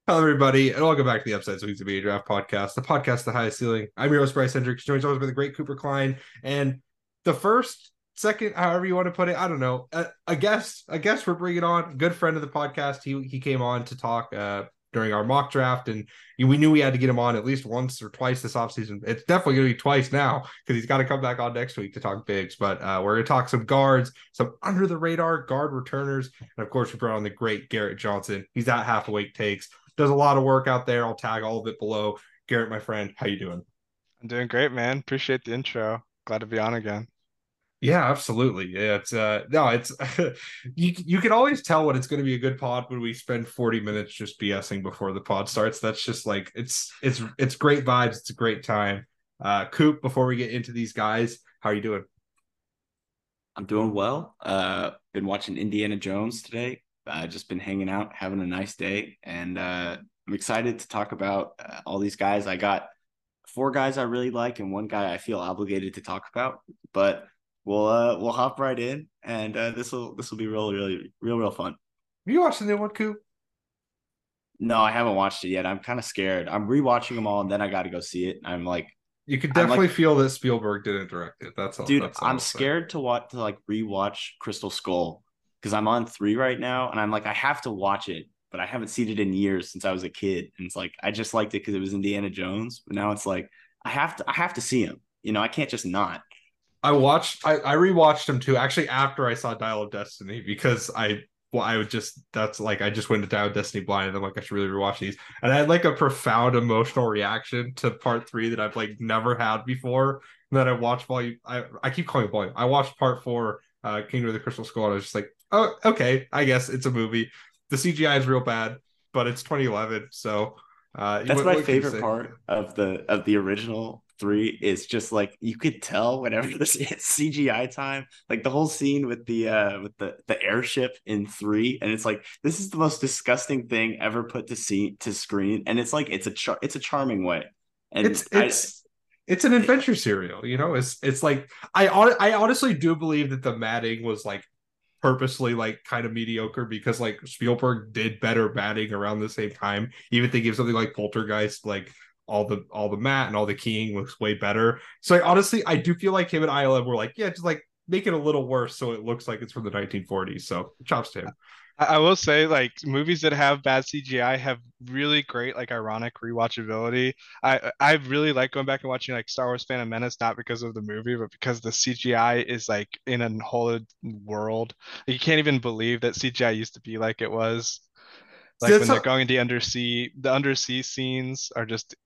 Hello, everybody, and welcome back to the Upsides Weeks of NBA Draft Podcast, the podcast, the highest ceiling. I'm your host, Bryce Hendrix, joined always by the great Cooper Klein, and the first, second, however you want to put it, I don't know, a guest we're bringing on, good friend of the podcast. He came on to talk during our mock draft, and we knew we had to get him on at least once or twice this offseason. It's definitely going to be twice now because he's got to come back on next week to talk bigs, but we're going to talk some guards, some under-the-radar guard returners, and of course, we brought on the great Garrett Johnson. He's at Half Awake Takes. Does a lot of work out there. I'll tag all of it below. Garrett, my friend, how you doing? I'm doing great, man. Appreciate the intro. Glad to be on again. Yeah, absolutely. Yeah, it's you can always tell when it's going to be a good pod when we spend 40 minutes just BSing before the pod starts. That's just like it's great vibes. It's a great time. Coop, before we get into these guys, how are you doing? I'm doing well. Been watching Indiana Jones today. Just been hanging out, having a nice day, and I'm excited to talk about all these guys. I got four guys I really like and one guy I feel obligated to talk about, but we'll hop right in, and this will be real fun. Have you watched the new one, Coop? No, I haven't watched it yet. I'm kind of scared. I'm rewatching them all, and then I got to go see it. I'm like, you could definitely feel that Spielberg didn't direct it. That's all, dude. That's all I'm scared to rewatch Crystal Skull. Because I'm on 3 right now, and I'm like, I have to watch it, but I haven't seen it in years since I was a kid. And it's like, I just liked it because it was Indiana Jones, but now it's like, I have to see him. You know, I can't just not. I rewatched him too, actually, after I saw Dial of Destiny, because I just went to Dial of Destiny blind, and I'm like, I should really rewatch these. And I had like a profound emotional reaction to part 3 that I've like never had before. And then I watched volume. I keep calling it volume. I watched part 4, Kingdom of the Crystal Skull, and I was just like, oh, okay, I guess it's a movie. The CGI is real bad, but it's 2011, so that's my favorite part of the original 3 is just like you could tell whenever this hits CGI time, like the whole scene with the airship in 3, and it's like this is the most disgusting thing ever put to screen, and it's like it's a charming way, and it's an adventure serial, you know. It's like I honestly do believe that the matting was like purposely like kind of mediocre because like Spielberg did better batting around the same time. Even if they give something like Poltergeist, like all the mat and all the keying looks way better. So like, honestly, I do feel like him and ILM were like, yeah, just like make it a little worse so it looks like it's from the 1940s. So chops to him. I will say, like, movies that have bad CGI have really great, like, ironic rewatchability. I really like going back and watching, like, Star Wars Phantom Menace, not because of the movie, but because the CGI is, like, in a whole world. You can't even believe that CGI used to be like it was. Like, when they're going into the undersea scenes are just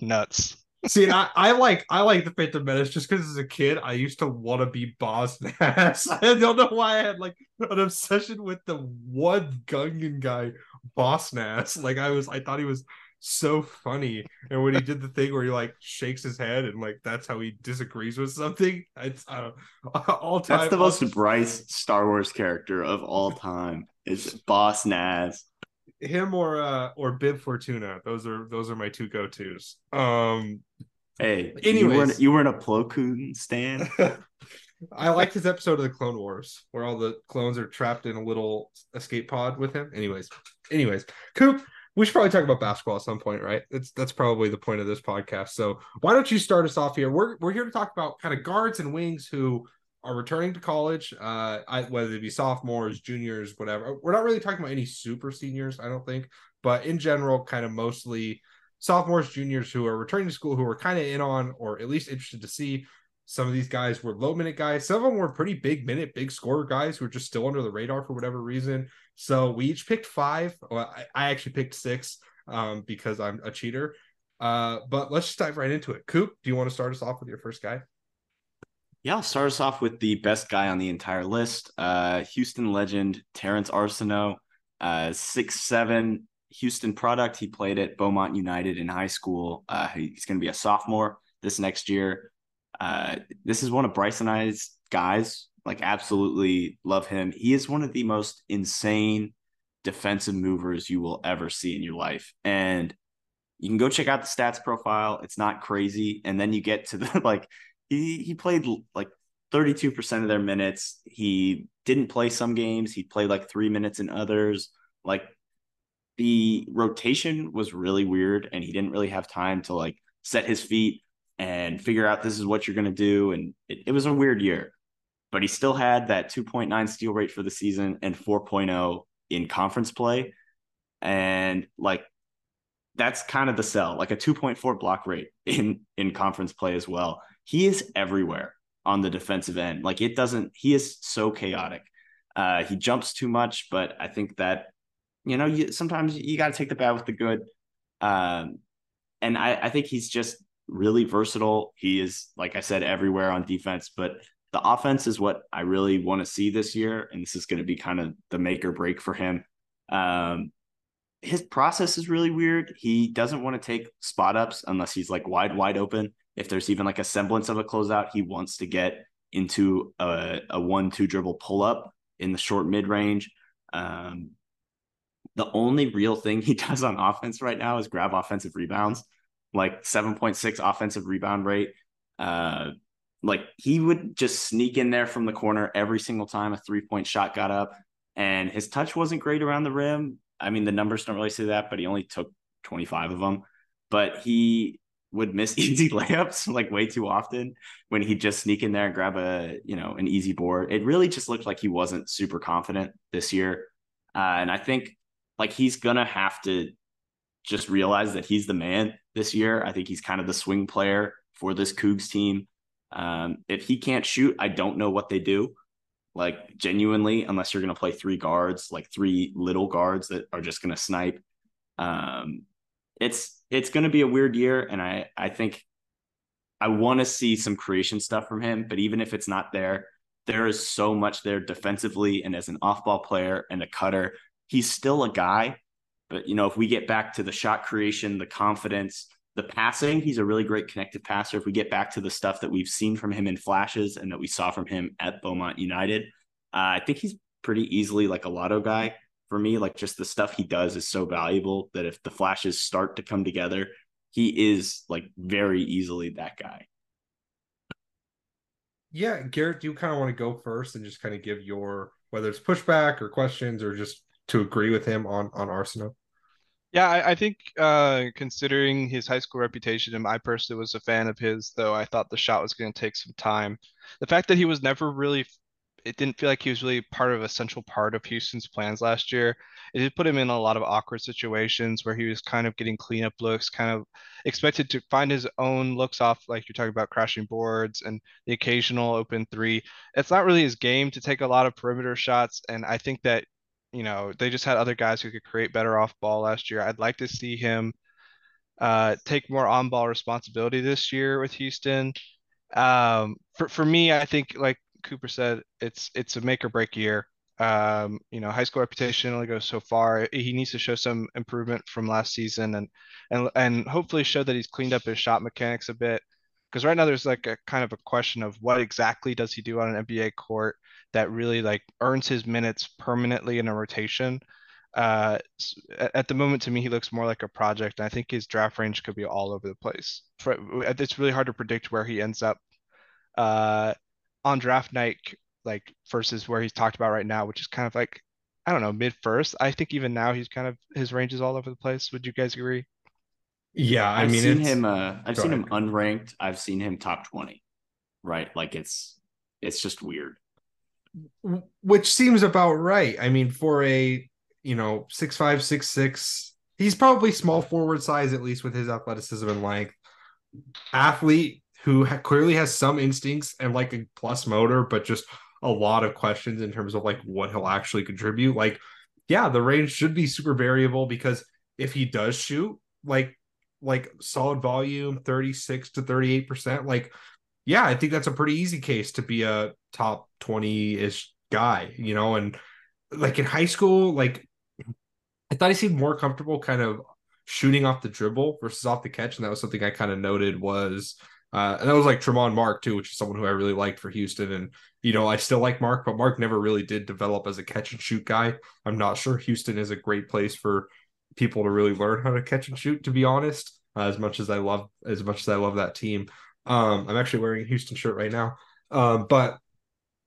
nuts. See, I like the Phantom Menace just because as a kid I used to want to be Boss Nass. I don't know why I had like an obsession with the one Gungan guy, Boss Nass. Like I thought he was so funny, and when he did the thing where he like shakes his head and like that's how he disagrees with something. It's all time. That's the most Bryce Star Wars character of all time is Boss Nass. Him or Bib Fortuna. Those are my two go-tos. Hey, anyways, you weren't a Plo Koon stan. I liked his episode of the Clone Wars where all the clones are trapped in a little escape pod with him. Anyways, Coop, we should probably talk about basketball at some point, right? That's probably the point of this podcast. So why don't you start us off here? We're here to talk about kind of guards and wings who are returning to college, whether they be sophomores, juniors, whatever. We're not really talking about any super seniors, I don't think, but in general, kind of mostly sophomores, juniors who are returning to school, who are kind of in on, or at least interested to see. Some of these guys were low-minute guys. Some of them were pretty big-minute, big-scorer guys who are just still under the radar for whatever reason. So we each picked 5. Well, I actually picked 6 because I'm a cheater. But let's just dive right into it. Coop, do you want to start us off with your first guy? Yeah, I'll start us off with the best guy on the entire list. Houston legend Terrance Arceneaux, 6'7", Houston product. He played at Beaumont United in high school. He's going to be a sophomore this next year. This is one of Bryce and I's guys. Like, absolutely love him. He is one of the most insane defensive movers you will ever see in your life. And you can go check out the stats profile. It's not crazy. And then you get to the, like, he played like 32% of their minutes. He didn't play some games. He played like 3 minutes in others. Like, the rotation was really weird, and he didn't really have time to like set his feet and figure out this is what you're going to do. And it was a weird year, but he still had that 2.9 steal rate for the season and 4.0 in conference play. And like, that's kind of the sell, like a 2.4 block rate in conference play as well. He is everywhere on the defensive end. Like, it doesn't, he is so chaotic. He jumps too much, but I think that, you know, sometimes you got to take the bad with the good. And I think he's just really versatile. He is, like I said, everywhere on defense, but the offense is what I really want to see this year. And this is going to be kind of the make or break for him. His process is really weird. He doesn't want to take spot ups unless he's like wide open. If there's even like a semblance of a closeout, he wants to get into a 1-2 dribble pull up in the short mid range. The only real thing he does on offense right now is grab offensive rebounds, like 7.6 offensive rebound rate. Like, he would just sneak in there from the corner every single time a 3-point shot got up, and his touch wasn't great around the rim. I mean, the numbers don't really say that, but he only took 25 of them, but he would miss easy layups like way too often when he'd just sneak in there and grab an easy board. It really just looked like he wasn't super confident this year. And I think, like, he's going to have to just realize that he's the man this year. I think he's kind of the swing player for this Cougs team. If he can't shoot, I don't know what they do. Like, genuinely, unless you're going to play three guards, like three little guards that are just going to snipe. It's going to be a weird year. And I think I want to see some creation stuff from him, but even if it's not there, there is so much there defensively. And as an off ball player and a cutter, he's still a guy, but, you know, if we get back to the shot creation, the confidence, the passing, he's a really great connected passer. If we get back to the stuff that we've seen from him in flashes and that we saw from him at Beaumont United, I think he's pretty easily like a lotto guy for me. Like, just the stuff he does is so valuable that if the flashes start to come together, he is like very easily that guy. Yeah. Garrett, do you kind of want to go first and just kind of give your, whether it's pushback or questions or just to agree with him on Arceneaux? Yeah, I think considering his high school reputation, and I personally was a fan of his, though I thought the shot was going to take some time. The fact that he was never really, it didn't feel like he was really part of a central part of Houston's plans last year. It did put him in a lot of awkward situations where he was kind of getting cleanup looks, kind of expected to find his own looks off, like you're talking about crashing boards and the occasional open three. It's not really his game to take a lot of perimeter shots, and I think that, you know, they just had other guys who could create better off ball last year. I'd like to see him take more on ball responsibility this year with Houston. For me, I think, like Cooper said, it's a make or break year. You know, high school reputation only goes so far. He needs to show some improvement from last season and hopefully show that he's cleaned up his shot mechanics a bit. Because right now there's like a kind of a question of what exactly does he do on an NBA court that really like earns his minutes permanently in a rotation. At the moment, to me, he looks more like a project. And I think his draft range could be all over the place. It's really hard to predict where he ends up on draft night, like versus where he's talked about right now, which is kind of like, I don't know, mid first. I think even now he's kind of, his range is all over the place. Would you guys agree? Yeah, I mean, I've seen him unranked. I've seen him top 20, right? Like it's just weird, which seems about right. I mean, for a 6'5", 6'6", he's probably small forward size, at least with his athleticism and length. Athlete who clearly has some instincts and like a plus motor, but just a lot of questions in terms of like what he'll actually contribute. Like, yeah, the range should be super variable because if he does shoot, like solid volume, 36 to 38%. Like, yeah, I think that's a pretty easy case to be a top 20-ish guy, you know? And like in high school, like I thought he seemed more comfortable kind of shooting off the dribble versus off the catch. And that was something I kind of noted was, and that was like Tremon Mark too, which is someone who I really liked for Houston. And, you know, I still like Mark, but Mark never really did develop as a catch and shoot guy. I'm not sure Houston is a great place for people to really learn how to catch and shoot, to be honest, as much as I love that team. I'm actually wearing a Houston shirt right now. But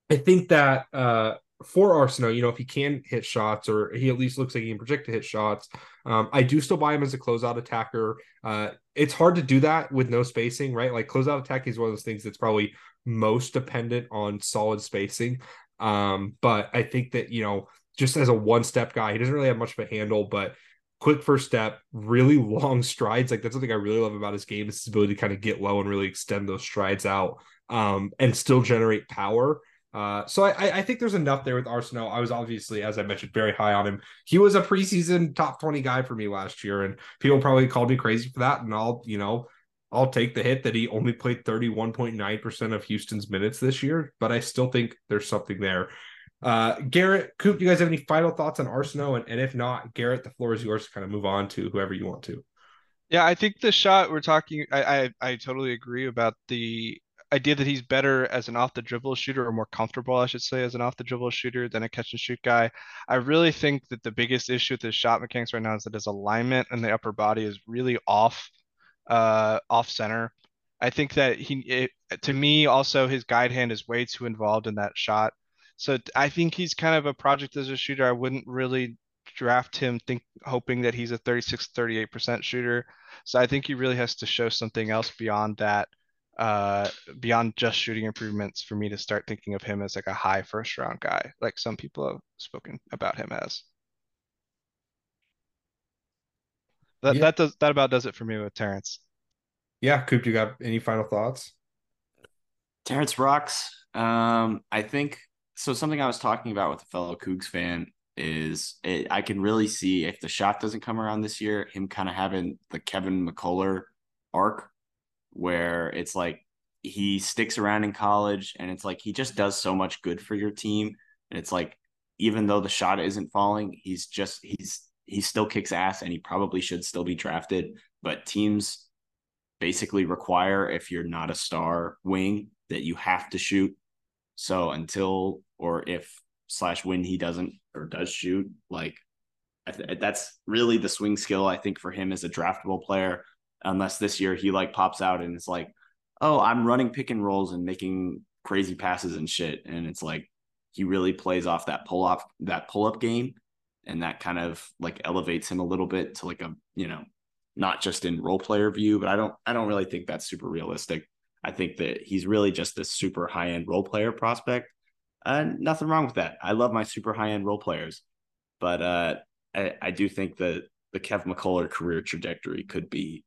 I think that for Arceneaux, you know, if he can hit shots, or he at least looks like he can project to hit shots, I do still buy him as a closeout attacker. It's hard to do that with no spacing, right? Like, closeout attacking is one of those things that's probably most dependent on solid spacing. But I think that, you know, just as a one-step guy, he doesn't really have much of a handle, but quick first step, really long strides. Like, that's something I really love about his game, is his ability to kind of get low and really extend those strides out, and still generate power. So I think there's enough there with Arceneaux. I was obviously, as I mentioned, very high on him. He was a preseason top 20 guy for me last year, and people probably called me crazy for that. And I'll take the hit that he only played 31.9% of Houston's minutes this year, but I still think there's something there. Garrett, Coop, do you guys have any final thoughts on Arceneaux? And if not, Garrett, the floor is yours to kind of move on to whoever you want to. Yeah, I think the shot we're talking, I totally agree about the idea that he's better as an off-the-dribble shooter, or more comfortable, I should say, as an off-the-dribble shooter than a catch-and-shoot guy. I really think that the biggest issue with his shot mechanics right now is that his alignment and the upper body is really off center. I think that to me, also his guide hand is way too involved in that shot. So I think he's kind of a project as a shooter. I wouldn't really draft him hoping that he's a 36-38% shooter. So I think he really has to show something else beyond that, beyond just shooting improvements, for me to start thinking of him as like a high first round guy, like some people have spoken about him as. That about does it for me with Terrance. Yeah, Coop, you got any final thoughts? Terrance rocks. I think so. Something I was talking about with a fellow Cougs fan is I can really see, if the shot doesn't come around this year, him kind of having the Kevin McCullough arc, where it's like he sticks around in college and it's like he just does so much good for your team. And it's like, even though the shot isn't falling, he still kicks ass, and he probably should still be drafted. But teams basically require, if you're not a star wing, that you have to shoot. So until, or if / when he doesn't or does shoot, like that's really the swing skill, I think, for him as a draftable player, unless this year he like pops out and it's like, oh, I'm running pick and rolls and making crazy passes and shit. And it's like, he really plays off that pull up game. And that kind of like elevates him a little bit to like a, you know, not just in role player view, but I don't really think that's super realistic. I think that he's really just this super high end role player prospect. Nothing wrong with that. I love my super high end role players, but I do think that the Kev McCullough career trajectory could be,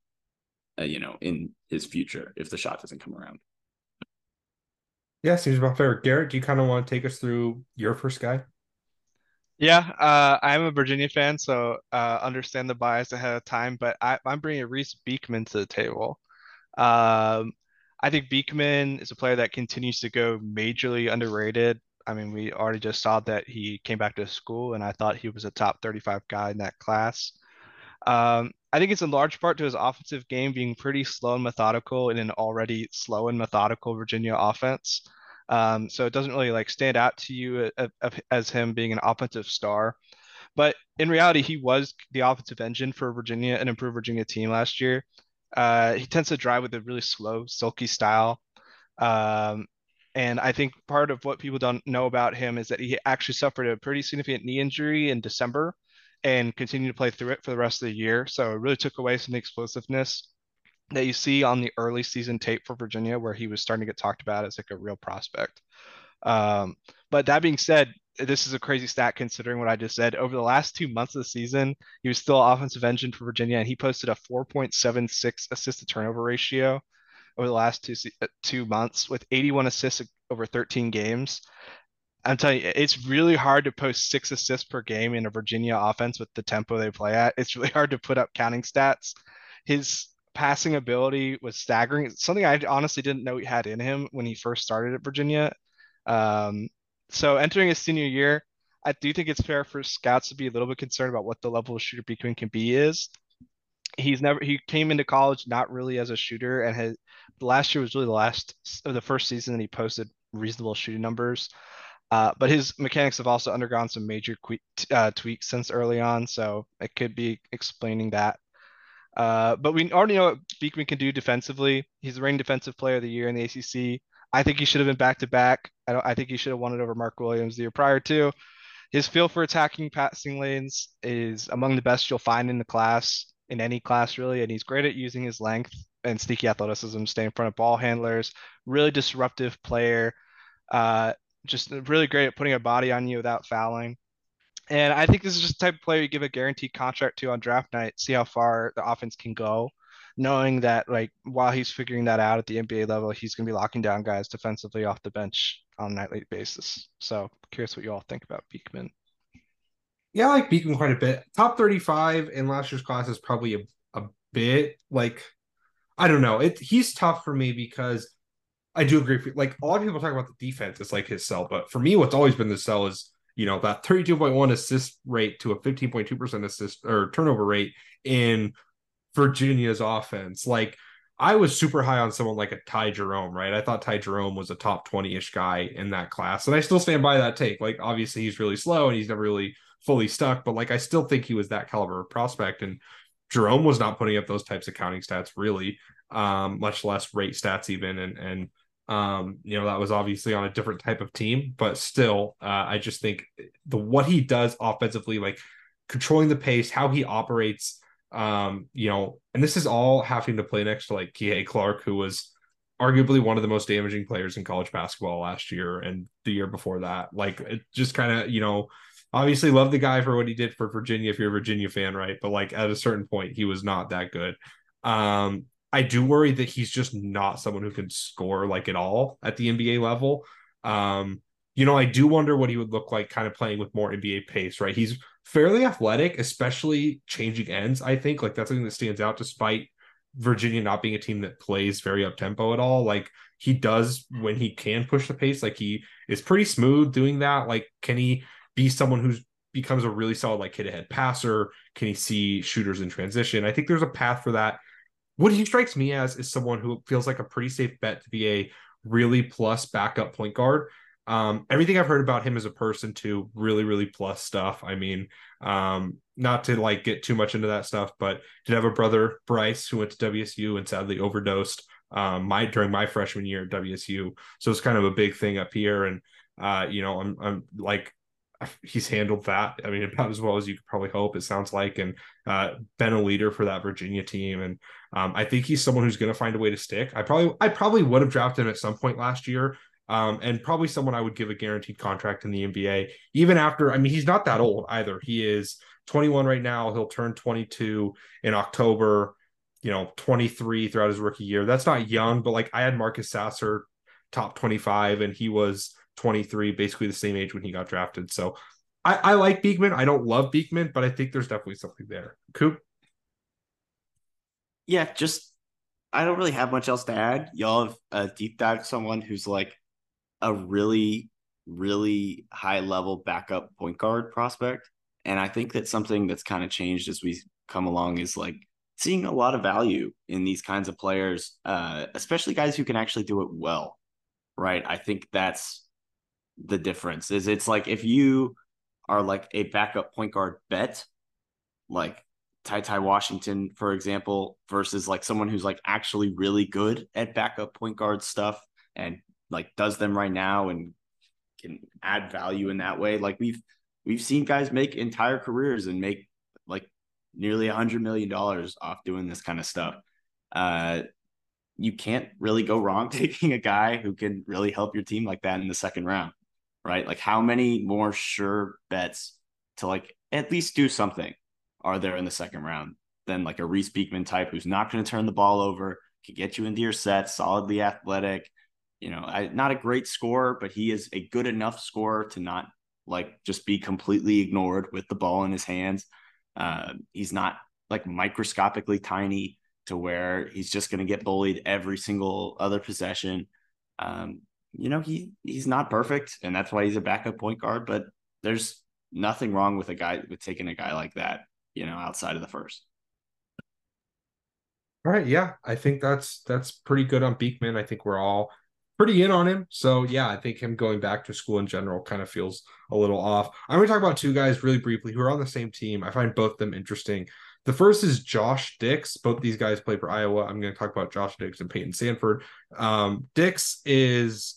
you know, in his future if the shot doesn't come around. Yeah, seems about fair. Garrett, do you kind of want to take us through your first guy? Yeah, I'm a Virginia fan, so understand the bias ahead of time, but I'm bringing Reese Beekman to the table. I think Beekman is a player that continues to go majorly underrated. I mean, we already just saw that he came back to school, and I thought he was a top 35 guy in that class. I think it's in large part to his offensive game being pretty slow and methodical in an already slow and methodical Virginia offense. So it doesn't really like stand out to you as him being an offensive star, but in reality, he was the offensive engine for Virginia and improved Virginia team last year. He tends to drive with a really slow, sulky style. And I think part of what people don't know about him is that he actually suffered a pretty significant knee injury in December and continued to play through it for the rest of the year. So it really took away some of the explosiveness that you see on the early season tape for Virginia, where he was starting to get talked about as like a real prospect. But that being said, this is a crazy stat considering what I just said. Over the last 2 months of the season, he was still offensive engine for Virginia, and he posted a 4.76 assist to turnover ratio over the last two months with 81 assists over 13 games. I'm telling you, it's really hard to post 6 assists per game in a Virginia offense with the tempo they play at. It's really hard to put up counting stats. His passing ability was staggering. It's something I honestly didn't know he had in him when he first started at Virginia. So entering his senior year, I do think it's fair for scouts to be a little bit concerned about what the level of shooter Beekman can be is. He came into college not really as a shooter, and last year was really the first season that he posted reasonable shooting numbers. But his mechanics have also undergone some major tweaks since early on, so it could be explaining that. But we already know what Beekman can do defensively. He's the reigning defensive player of the year in the ACC. I think he should have been back-to-back. I think he should have won it over Mark Williams the year prior to. His feel for attacking passing lanes is among the best you'll find in the class, in any class really, and he's great at using his length and sneaky athleticism, stay in front of ball handlers, really disruptive player, just really great at putting a body on you without fouling. And I think this is just the type of player you give a guaranteed contract to on draft night, see how far the offense can go, knowing that like while he's figuring that out at the NBA level, he's going to be locking down guys defensively off the bench on a nightly basis. So curious what you all think about Beekman. Yeah, I like Beekman quite a bit. Top 35 in last year's class is probably a bit like, I don't know. He's tough for me because I do agree. Like a lot of people talk about the defense. It's like his sell, but for me, what's always been the sell is, you know, that 32.1 assist rate to a 15.2% assist or turnover rate in Virginia's offense. Like I was super high on someone like a Ty Jerome, right? I thought Ty Jerome was a top 20-ish guy in that class. And I still stand by that take. Like obviously he's really slow and he's never really fully stuck, but like I still think he was that caliber of prospect. And Jerome was not putting up those types of counting stats really, much less rate stats even. And you know, that was obviously on a different type of team, but still, I just think what he does offensively, like controlling the pace, how he operates, you know, and this is all having to play next to like Kihei Clark, who was arguably one of the most damaging players in college basketball last year and the year before that. Like it just kind of, you know, obviously love the guy for what he did for Virginia if you're a Virginia fan, right? But like at a certain point, he was not that good. I do worry that he's just not someone who can score like at all at the NBA level. You know, I do wonder what he would look like kind of playing with more NBA pace, right? He's fairly athletic, especially changing ends, I think. Like that's something that stands out despite Virginia not being a team that plays very up-tempo at all. Like he does when he can push the pace, like he is pretty smooth doing that. Like can he be someone who's becomes a really solid like hit-ahead passer? Can he see shooters in transition? I think there's a path for that. What he strikes me as is someone who feels like a pretty safe bet to be a really plus backup point guard. Everything I've heard about him as a person too, really, really plus stuff. I mean, not to like get too much into that stuff, but did have a brother, Bryce, who went to WSU and sadly overdosed during my freshman year at WSU. So it's kind of a big thing up here. And, you know, I'm like, he's handled that. I mean, about as well as you could probably hope, it sounds like, and been a leader for that Virginia team. And I think he's someone who's going to find a way to stick. I probably would have drafted him at some point last year. And probably someone I would give a guaranteed contract in the NBA, even after, I mean, he's not that old either. He is 21 right now. He'll turn 22 in October, you know, 23 throughout his rookie year. That's not young, but like I had Marcus Sasser top 25 and he was 23, basically the same age when he got drafted. So I like Beekman. I don't love Beekman, but I think there's definitely something there. Coop? Yeah, just, I don't really have much else to add. Y'all have deep dive someone who's like a really, really high level backup point guard prospect. And I think that something that's kind of changed as we come along is like seeing a lot of value in these kinds of players, especially guys who can actually do it well, right? I think that's the difference is it's like, if you are like a backup point guard bet, like Ty Washington, for example, versus like someone who's like actually really good at backup point guard stuff and like does them right now and can add value in that way. Like we've seen guys make entire careers and make like nearly $100 million off doing this kind of stuff. You can't really go wrong taking a guy who can really help your team like that in the second round, right? Like how many more sure bets to like at least do something are there in the second round than like a Reese Beekman type who's not going to turn the ball over, can get you into your sets, solidly athletic. You know, not a great scorer, but he is a good enough scorer to not like just be completely ignored with the ball in his hands. He's not like microscopically tiny to where he's just going to get bullied every single other possession. You know, he's not perfect, and that's why he's a backup point guard, but there's nothing wrong with taking a guy like that, you know, outside of the first. All right. Yeah. I think that's pretty good on Beekman. I think we're all pretty in on him. So yeah, I think him going back to school in general kind of feels a little off. I'm going to talk about two guys really briefly who are on the same team. I find both of them interesting. The first is Josh Dix. Both these guys play for Iowa. I'm going to talk about Josh Dix and Payton Sandfort. Dix is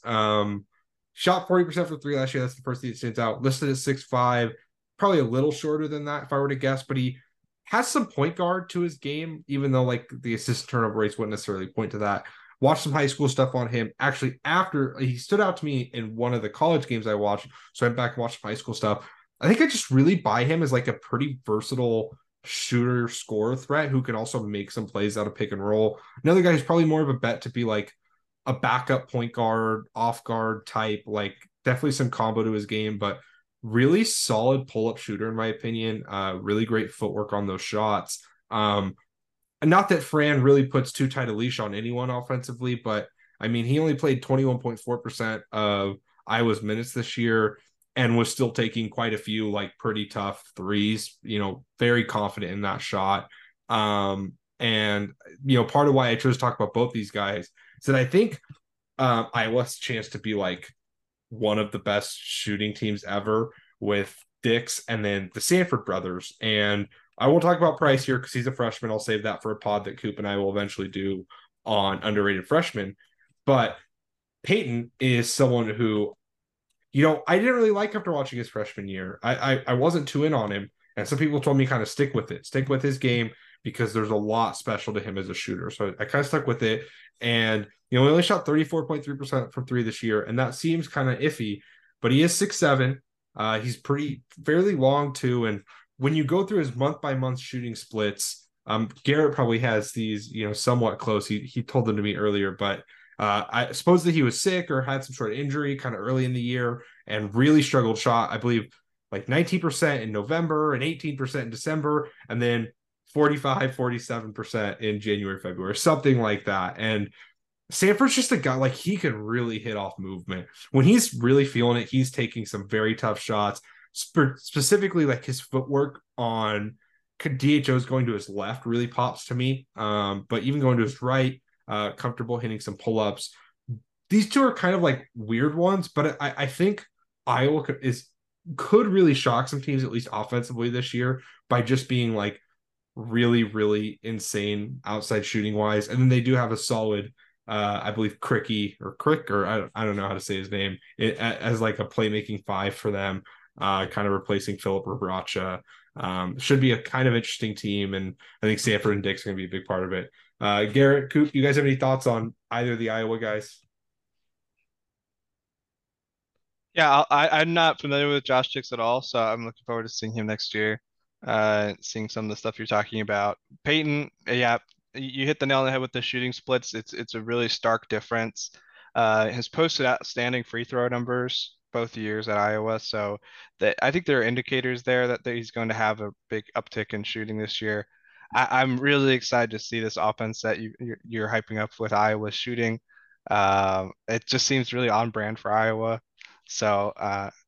shot 40% from three last year. That's the first thing that stands out. Listed at 6'5", probably a little shorter than that if I were to guess, but he has some point guard to his game, even though like the assist turnover rates wouldn't necessarily point to that. Watched some high school stuff on him. Actually, after he stood out to me in one of the college games I watched, so I went back and watched some high school stuff. I think I just really buy him as like a pretty versatile shooter scorer threat who can also make some plays out of pick and roll. Another guy who's probably more of a bet to be like a backup point guard, off guard type, like definitely some combo to his game, but really solid pull-up shooter in my opinion. Really great footwork on those shots. Not that Fran really puts too tight a leash on anyone offensively, but I mean, he only played 21.4% of Iowa's minutes this year and was still taking quite a few like pretty tough threes, you know, very confident in that shot. And, you know, part of why I chose to talk about both these guys is that I think Iowa's chance to be like one of the best shooting teams ever with Dix and then the Sandfort brothers. And I won't talk about Price here because he's a freshman. I'll save that for a pod that Coop and I will eventually do on underrated freshmen. But Payton is someone who, you know, I didn't really like after watching his freshman year. I wasn't too in on him. And some people told me kind of stick with it, stick with his game because there's a lot special to him as a shooter. So I kind of stuck with it. And, you know, he only shot 34.3% from three this year. And that seems kind of iffy, but he is 6'7". He's fairly long too. And when you go through his month-by-month shooting splits, Garrett probably has these, you know, somewhat close. He told them to me earlier, but I suppose that he was sick or had some sort of injury kind of early in the year and really struggled shot, I believe, like 19% in November and 18% in December, and then 47% in January, February, something like that. And Sandfort's just a guy, like, he can really hit off movement. When he's really feeling it, he's taking some very tough shots. Specifically, like, his footwork on DHO's going to his left really pops to me, but even going to his right, comfortable hitting some pull-ups. These two are kind of like weird ones, but I think Iowa could really shock some teams, at least offensively this year, by just being like really, really insane outside shooting wise. And then they do have a solid, I believe Crick, or I don't know how to say his name, as like a playmaking five for them. Kind of replacing Philip Rabracha. Should be a kind of interesting team, and I think Sandfort and Dix are going to be a big part of it. Garrett, Coop, you guys have any thoughts on either of the Iowa guys? Yeah, I'm not familiar with Josh Dix at all, so I'm looking forward to seeing him next year, seeing some of the stuff you're talking about. Payton, yeah, you hit the nail on the head with the shooting splits. It's a really stark difference. His posted outstanding free throw numbers both years at Iowa, so that I think there are indicators there that he's going to have a big uptick in shooting this year. I'm really excited to see this offense that you're hyping up with Iowa shooting. It just seems really on brand for Iowa. So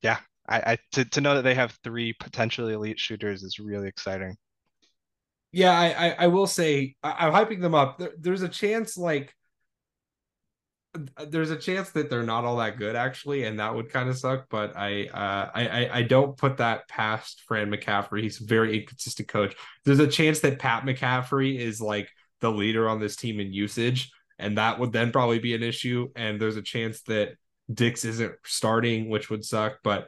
yeah, I to know that they have three potentially elite shooters is really exciting. Yeah, I will say I'm hyping them up. There's a chance that they're not all that good actually, and that would kind of suck, but I don't put that past Fran McCaffrey. He's a very inconsistent coach. There's a chance that Pat McCaffrey is like the leader on this team in usage, and that would then probably be an issue. And there's a chance that Dix isn't starting, which would suck, but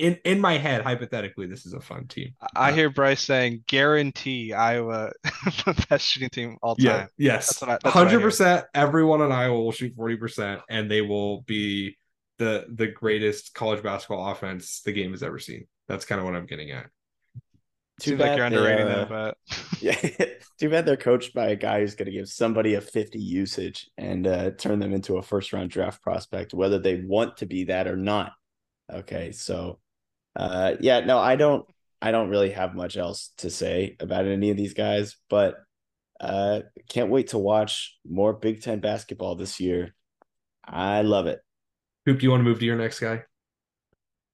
in my head, hypothetically, this is a fun team. I hear Bryce saying, guarantee Iowa the best shooting team all time. Yeah, yes, 100%. Everyone in Iowa will shoot 40%, and they will be the greatest college basketball offense the game has ever seen. That's kind of what I'm getting at. Too bad you're underrating them, but yeah, too bad they're coached by a guy who's going to give somebody a 50 usage and turn them into a first-round draft prospect, whether they want to be that or not. Okay, so yeah, no, I don't really have much else to say about any of these guys, but can't wait to watch more Big Ten basketball this year. I love it. Coop, do you want to move to your next guy?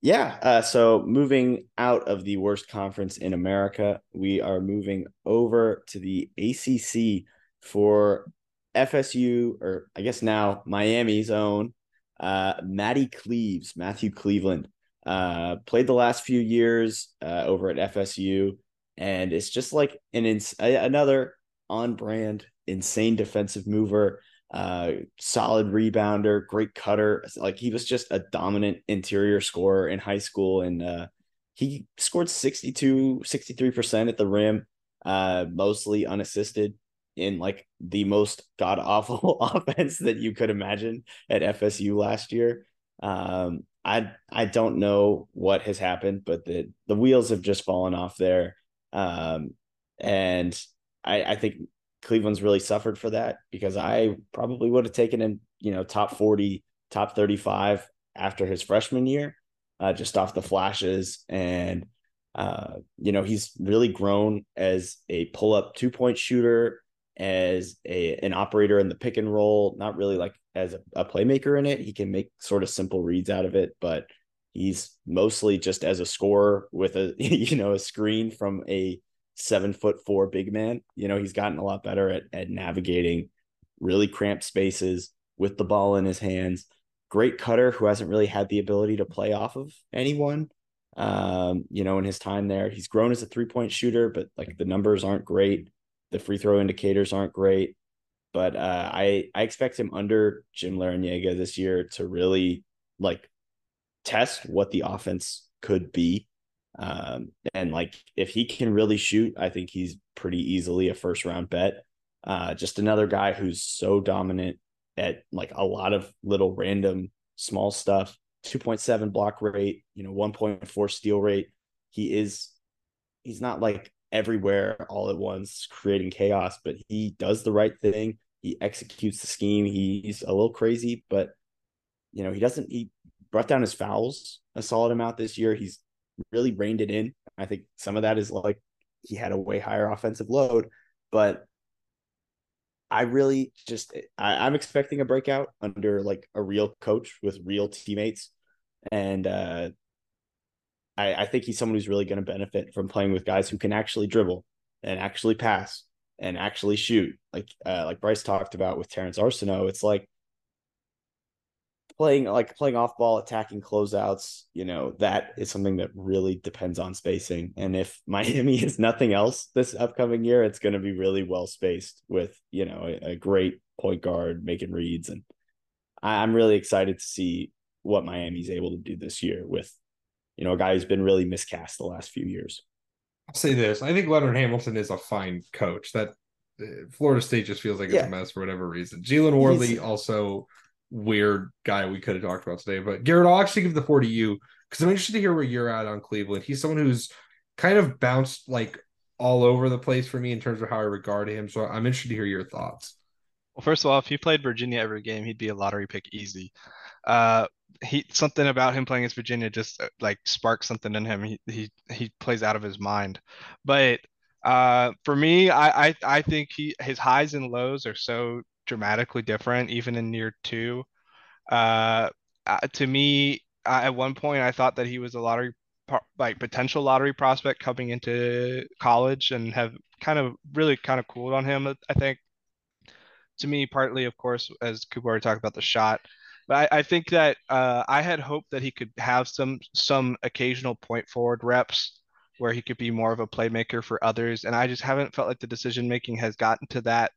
Yeah, so moving out of the worst conference in America, we are moving over to the ACC for FSU, or I guess now Miami's own, Matthew Cleveland. Played the last few years over at FSU, And it's just like another on-brand, insane defensive mover, solid rebounder, great cutter. Like, he was just a dominant interior scorer in high school, and he scored 63% at the rim, mostly unassisted, in like the most god-awful offense that you could imagine at FSU last year. I don't know what has happened, but the wheels have just fallen off there. And I think Cleveland's really suffered for that, because I probably would have taken him, top 40, top 35 after his freshman year, just off the flashes. And, he's really grown as a pull-up two-point shooter, as an operator in the pick and roll, not really like as a playmaker in it. He can make sort of simple reads out of it, but he's mostly just as a scorer with a screen from a 7'4" big man. He's gotten a lot better at navigating really cramped spaces with the ball in his hands. Great cutter who hasn't really had the ability to play off of anyone. In his time there, he's grown as a 3-point shooter, but like the numbers aren't great. The free throw indicators aren't great, but I expect him under Jim Larrañaga this year to really like test what the offense could be. And like, if he can really shoot, I think he's pretty easily a first round bet. Just another guy who's so dominant at like a lot of little random small stuff. 2.7 block rate, 1.4 steal rate. He's not like everywhere all at once creating chaos, but he does the right thing. He executes the scheme. He's a little crazy, but he brought down his fouls a solid amount this year. He's really reined it in. I think some of that is like he had a way higher offensive load, but I'm expecting a breakout under like a real coach with real teammates. And I think he's someone who's really going to benefit from playing with guys who can actually dribble and actually pass and actually shoot. Like Bryce talked about with Terrance Arceneaux, it's like playing off ball, attacking closeouts. That is something that really depends on spacing. And if Miami is nothing else this upcoming year, it's going to be really well spaced with, a great point guard making reads. And I'm really excited to see what Miami's able to do this year with, a guy who's been really miscast the last few years. I'll say this. I think Leonard Hamilton is a fine coach. That Florida State just feels like it's a mess for whatever reason. Jalen Worley, also weird guy we could have talked about today. But Garrett, I'll actually give the floor to you because I'm interested to hear where you're at on Cleveland. He's someone who's kind of bounced like all over the place for me in terms of how I regard him. So I'm interested to hear your thoughts. Well, first of all, if he played Virginia every game, he'd be a lottery pick easy. Something about him playing against Virginia just like sparks something in him. He plays out of his mind. But for me, I think his highs and lows are so dramatically different, even in year two. To me, at one point, I thought that he was a lottery potential lottery prospect coming into college, and have kind of cooled on him. I think, to me, partly, of course, as Cooper already talked about, the shot. But I think that I had hoped that he could have some occasional point forward reps where he could be more of a playmaker for others. And I just haven't felt like the decision making has gotten to that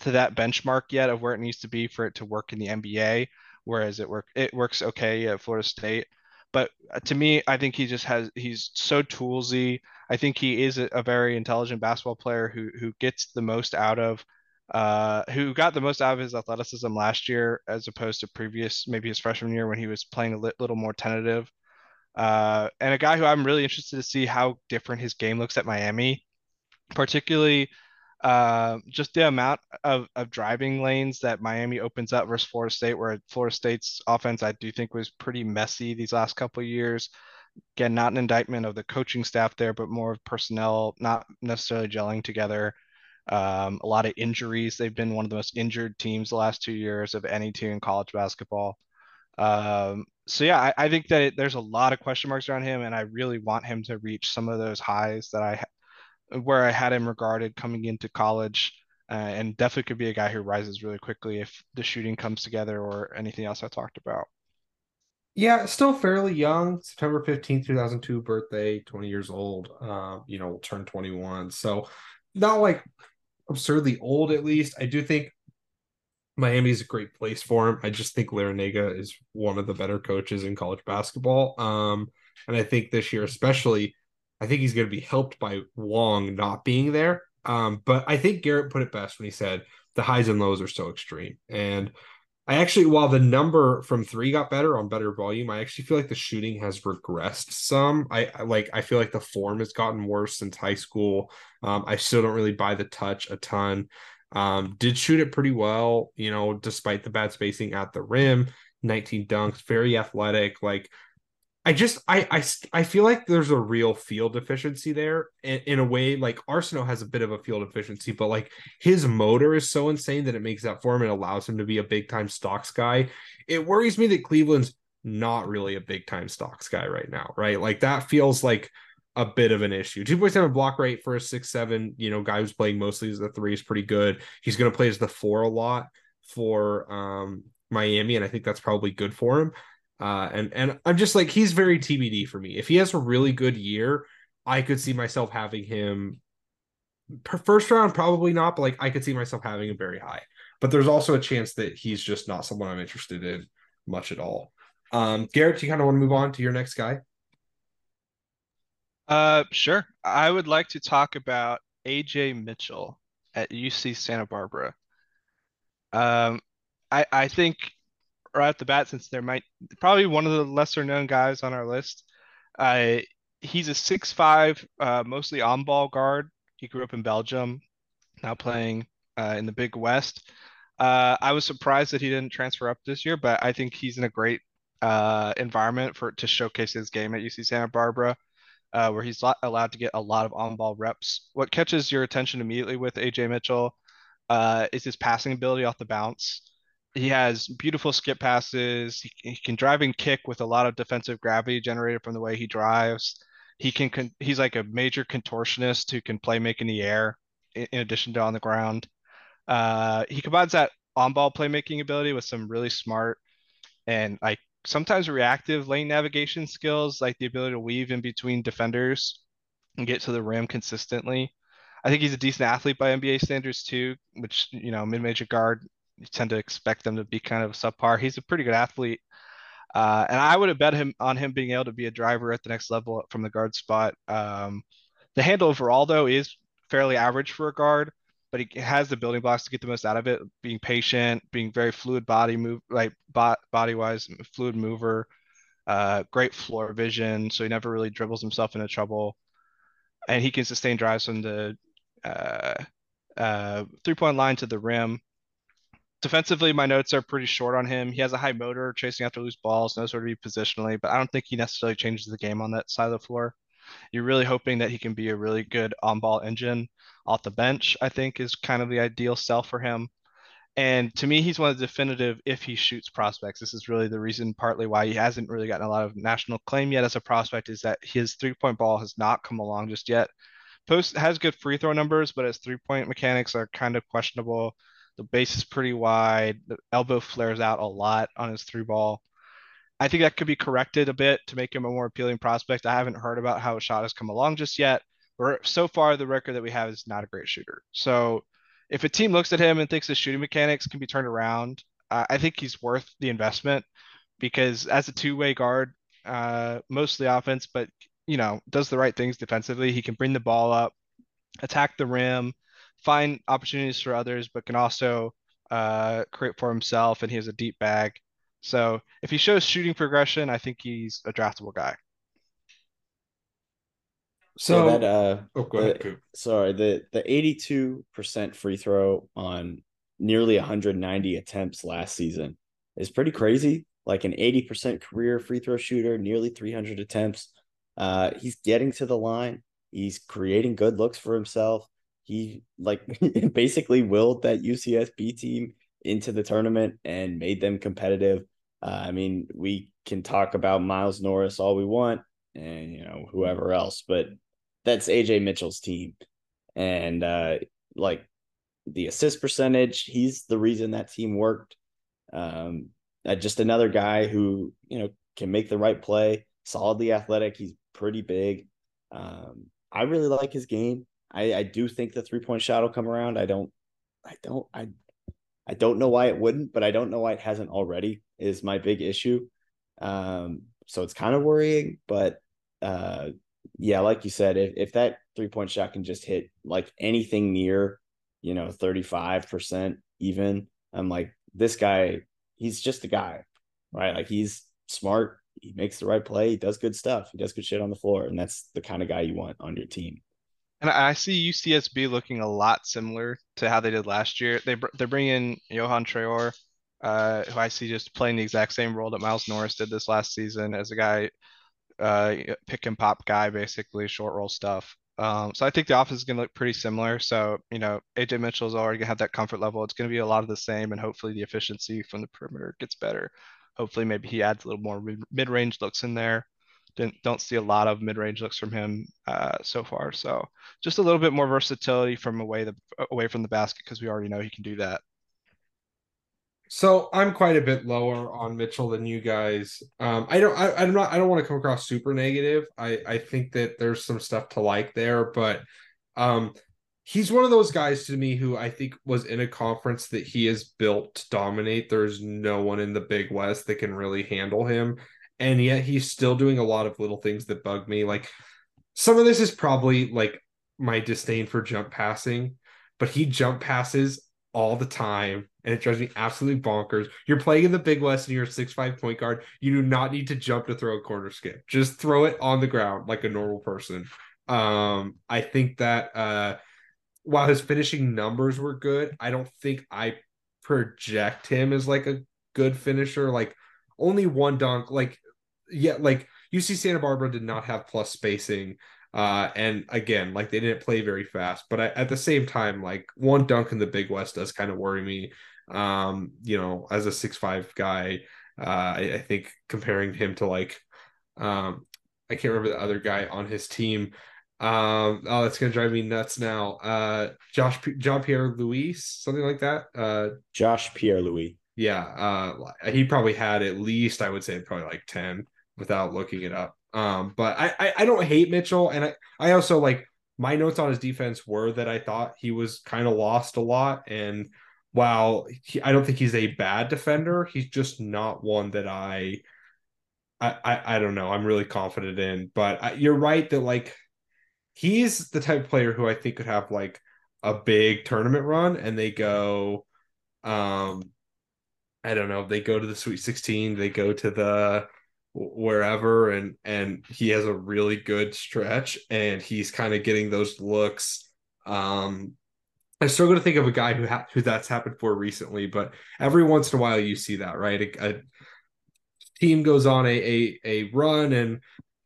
benchmark yet of where it needs to be for it to work in the NBA. Whereas it works okay at Florida State. But to me, I think he's so toolsy. I think he is a very intelligent basketball player who gets the most out of. Who got the most out of his athleticism last year as opposed to previous, maybe his freshman year when he was playing a little more tentative. And a guy who I'm really interested to see how different his game looks at Miami, particularly just the amount of driving lanes that Miami opens up versus Florida State, where Florida State's offense I do think was pretty messy these last couple of years. Again, not an indictment of the coaching staff there, but more of personnel not necessarily gelling together. A lot of injuries. They've been one of the most injured teams the last 2 years of any team in college basketball. I think that there's a lot of question marks around him, and I really want him to reach some of those highs that where I had him regarded coming into college, and definitely could be a guy who rises really quickly if the shooting comes together or anything else I talked about. Yeah, still fairly young. September 15th, 2002 birthday, 20 years old, turned 21. So not like absurdly old, at least. I do think Miami is a great place for him. I just think Larrinaga is one of the better coaches in college basketball. And I think this year especially, I think he's going to be helped by Wong not being there. But I think Garrett put it best when he said the highs and lows are so extreme. And I actually, while the number from three got better on better volume, I actually feel like the shooting has regressed some. I feel like the form has gotten worse since high school. I still don't really buy the touch a ton. Did shoot it pretty well, despite the bad spacing at the rim, 19 dunks, very athletic. I feel like there's a real field deficiency there in a way. Like Arceneaux has a bit of a field deficiency, but like his motor is so insane that it makes that form and allows him to be a big time stocks guy. It worries me that Cleveland's not really a big time stocks guy right now, right? Like that feels like a bit of an issue. 2.7 block rate for a 6'7", guy who's playing mostly as the three is pretty good. He's going to play as the four a lot for Miami, and I think that's probably good for him. And I'm just like, he's very TBD for me. If he has a really good year, I could see myself having him first round, probably not, but I could see myself having him very high. But there's also a chance that he's just not someone I'm interested in much at all. Garrett, do you kind of want to move on to your next guy? Sure. I would like to talk about Ajay Mitchell at UC Santa Barbara. I think right off the bat, since there might probably one of the lesser known guys on our list, he's a 6'5", mostly on ball guard. He grew up in Belgium, now playing in the Big West. I was surprised that he didn't transfer up this year, but I think he's in a great environment to showcase his game at UC Santa Barbara, where he's allowed to get a lot of on ball reps. What catches your attention immediately with Ajay Mitchell is his passing ability off the bounce. He has beautiful skip passes. He can drive and kick with a lot of defensive gravity generated from the way he drives. He's like a major contortionist who can play make in the air in addition to on the ground. He combines that on-ball playmaking ability with some really smart and sometimes reactive lane navigation skills, like the ability to weave in between defenders and get to the rim consistently. I think he's a decent athlete by NBA standards too, which, mid-major guard, you tend to expect them to be kind of subpar. He's a pretty good athlete. And I would have bet on him being able to be a driver at the next level from the guard spot. The handle overall, though, is fairly average for a guard, but he has the building blocks to get the most out of it, being patient, being very fluid body-wise, fluid mover, great floor vision, so he never really dribbles himself into trouble. And he can sustain drives from the three-point line to the rim. Defensively, my notes are pretty short on him. He has a high motor, chasing after loose balls, knows where to be positionally, but I don't think he necessarily changes the game on that side of the floor. You're really hoping that he can be a really good on-ball engine off the bench, I think, is kind of the ideal sell for him. And to me, he's one of the definitive if he shoots prospects. This is really the reason partly why he hasn't really gotten a lot of national claim yet as a prospect, is that his three-point ball has not come along just yet. Post has good free throw numbers, but his three-point mechanics are kind of questionable. The base is pretty wide. The elbow flares out a lot on his three ball. I think that could be corrected a bit to make him a more appealing prospect. I haven't heard about how a shot has come along just yet. So far, the record that we have is not a great shooter. So if a team looks at him and thinks his shooting mechanics can be turned around, I think he's worth the investment, because as a two-way guard, mostly offense, but, does the right things defensively. He can bring the ball up, attack the rim, find opportunities for others, but can also create for himself, and he has a deep bag. So if he shows shooting progression, I think he's a draftable guy. So yeah, that go ahead, Coop. Sorry, the 82% free throw on nearly 190 attempts last season is pretty crazy. Like an 80% career free throw shooter, nearly 300 attempts. He's getting to the line. He's creating good looks for himself. He basically willed that UCSB team into the tournament and made them competitive. We can talk about Miles Norris all we want and, whoever else, but that's Ajay Mitchell's team. And the assist percentage, he's the reason that team worked. Just another guy who, can make the right play, solidly athletic. He's pretty big. I really like his game. I do think the 3-point shot will come around. I don't know why it wouldn't, but I don't know why it hasn't already is my big issue. So it's kind of worrying, but yeah, like you said, if that 3-point shot can just hit like anything near, 35% even, I'm like, this guy, he's just a guy, right? Like, he's smart. He makes the right play. He does good stuff. He does good shit on the floor. And that's the kind of guy you want on your team. And I see UCSB looking a lot similar to how they did last year. They're bringing in Johan Traore, who I see just playing the exact same role that Miles Norris did this last season as a guy, pick and pop guy, basically short roll stuff. So I think the offense is going to look pretty similar. So, Ajay Mitchell's already going to have that comfort level. It's going to be a lot of the same, and hopefully the efficiency from the perimeter gets better. Hopefully maybe he adds a little more mid-range looks in there. Don't see a lot of mid-range looks from him so far. So just a little bit more versatility from away from the basket, because we already know he can do that. So I'm quite a bit lower on Mitchell than you guys. I don't want to come across super negative. I think that there's some stuff to like there, but he's one of those guys to me who I think was in a conference that he is built to dominate. There's no one in the Big West that can really handle him. And yet he's still doing a lot of little things that bug me. Like, some of this is probably like my disdain for jump passing, but he jump passes all the time, and it drives me absolutely bonkers. You're playing in the Big West and you're a 6'5" point guard. You do not need to jump to throw a corner skip. Just throw it on the ground like a normal person. I think that while his finishing numbers were good, I don't think I project him as like a good finisher. Like, only one dunk. UC Santa Barbara did not have plus spacing. And again, like, they didn't play very fast, but at the same time, like, one dunk in the Big West does kind of worry me. As a 6'5" guy, I think comparing him to I can't remember the other guy on his team. That's going to drive me nuts now. Jean-Pierre Louis, something like that. Josh Pierre-Louis. Yeah, he probably had at least, I would say, probably like 10 without looking it up. But I don't hate Mitchell, and I also, like, my notes on his defense were that I thought he was kind of lost a lot, and while I don't think he's a bad defender, he's just not one that I don't know, I'm really confident in. But you're right that, like, he's the type of player who I think could have like a big tournament run, and they go they go to the Sweet 16, they go to the wherever, and he has a really good stretch, and he's kind of getting those looks. I'm still going to think of a guy who that's happened for recently, but every once in a while you see that, right? A team goes on a run and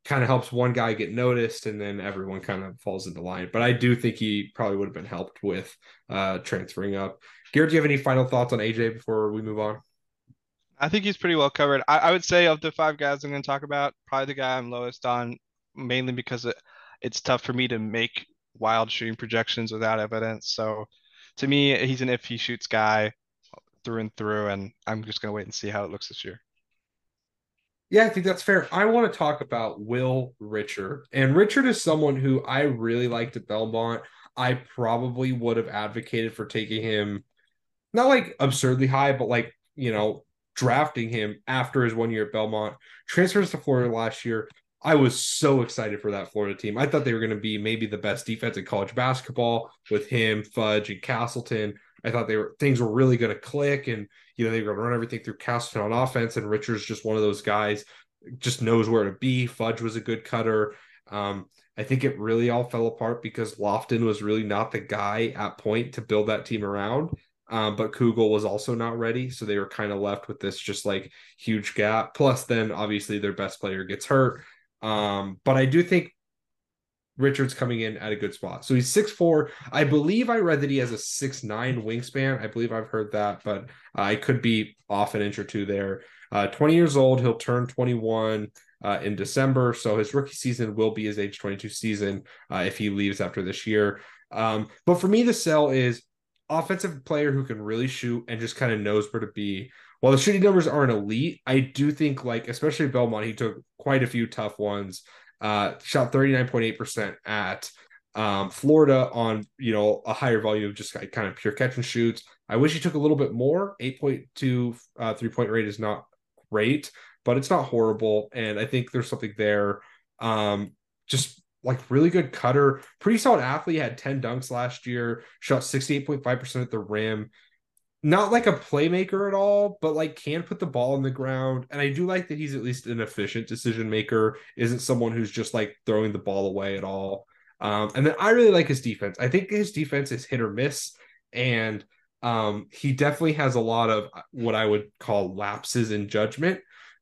kind of helps one guy get noticed, and then everyone kind of falls into line. But I do think he probably would have been helped with transferring up. Garrett, do you have any final thoughts on AJ before we move on? I think he's pretty well covered. I would say of the five guys I'm going to talk about, probably the guy I'm lowest on, mainly because it's tough for me to make wild shooting projections without evidence. So to me, he's an if he shoots guy through and through, and I'm just going to wait and see how it looks this year. Yeah, I think that's fair. I want to talk about Will Richard. And Richard is someone who I really liked at Belmont. I probably would have advocated for taking him, not like absurdly high, but like, drafting him after his 1 year at Belmont. Transfers to Florida last year. I was so excited for that Florida team. I thought they were going to be maybe the best defense in college basketball with him, Fudge, and Castleton. I thought things were really going to click, and they were going to run everything through Castleton on offense. And Richard's just one of those guys, just knows where to be. Fudge was a good cutter. I think it really all fell apart because Lofton was really not the guy at point to build that team around. But Kugel was also not ready, so they were kind of left with this just like huge gap. Plus, then obviously their best player gets hurt. But I do think Richard's coming in at a good spot. So he's 6'4". I believe I read that he has a 6'9" wingspan. I believe I've heard that, but I could be off an inch or two there. 20 years old, he'll turn 21 in December, so his rookie season will be his age 22 season if he leaves after this year. But for me, the sell is offensive player who can really shoot and just kind of knows where to be. while the shooting numbers aren't elite, I do think, like, especially Belmont, he took quite a few tough ones. Shot 39.8% at Florida on, you know, a higher volume of just kind of pure catch and shoots. I wish he took a little bit more. 8.2 3-point rate is not great, but it's not horrible. And I think there's something there. Just like really good cutter, pretty solid athlete, had 10 dunks last year, shot 68.5% at the rim. Not like a playmaker at all, but like can put the ball on the ground. And I do like that he's at least an efficient decision maker, isn't someone who's just like throwing the ball away at all. And then I really like his defense. I think his defense is hit or miss, and he definitely has a lot of what I would call lapses in judgment,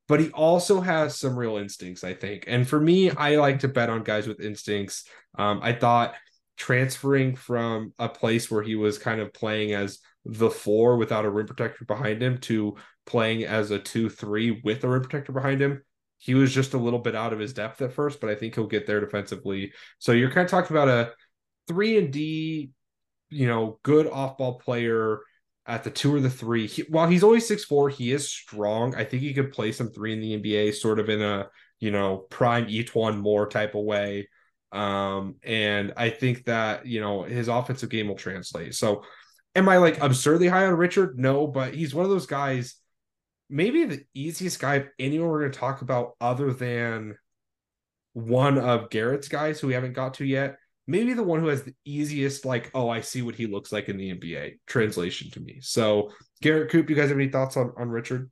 but he also has some real instincts, I think. And for me, I like to bet on guys with instincts. I thought transferring from a place where he was kind of playing as the 4 without a rim protector behind him to playing as a 2-3 with a rim protector behind him, he was just a little bit out of his depth at first, but I think he'll get there defensively. So you're kind of talking about a 3-and-D, you know, good off-ball player at the 2 or the 3. While he's only 6'4", he is strong. I think he could play some 3 in the NBA, sort of in a, you know, prime Etuan Moore type of way. And I think that, you know, his offensive game will translate. So am I like absurdly high on Richard? No, but he's one of those guys, maybe the easiest guy of anyone we're going to talk about other than one of Garrett's guys who we haven't got to yet. Maybe the one who has the easiest, like, oh, I see what he looks like in the NBA translation to me. So Garrett, Coop, you guys have any thoughts on Richard?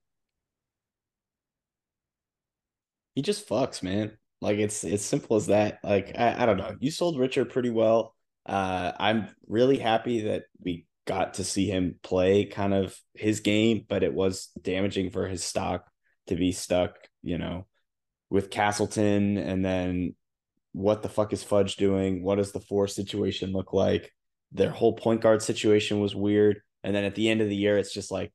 He just fucks, man. Like, it's simple as that. Like, I don't know. You sold Richard pretty well. I'm really happy that we got to see him play kind of his game, but it was damaging for his stock to be stuck, you know, with Castleton. And then what the fuck is Fudge doing? What does the 4 situation look like? Their whole point guard situation was weird. And then at the end of the year, it's just like,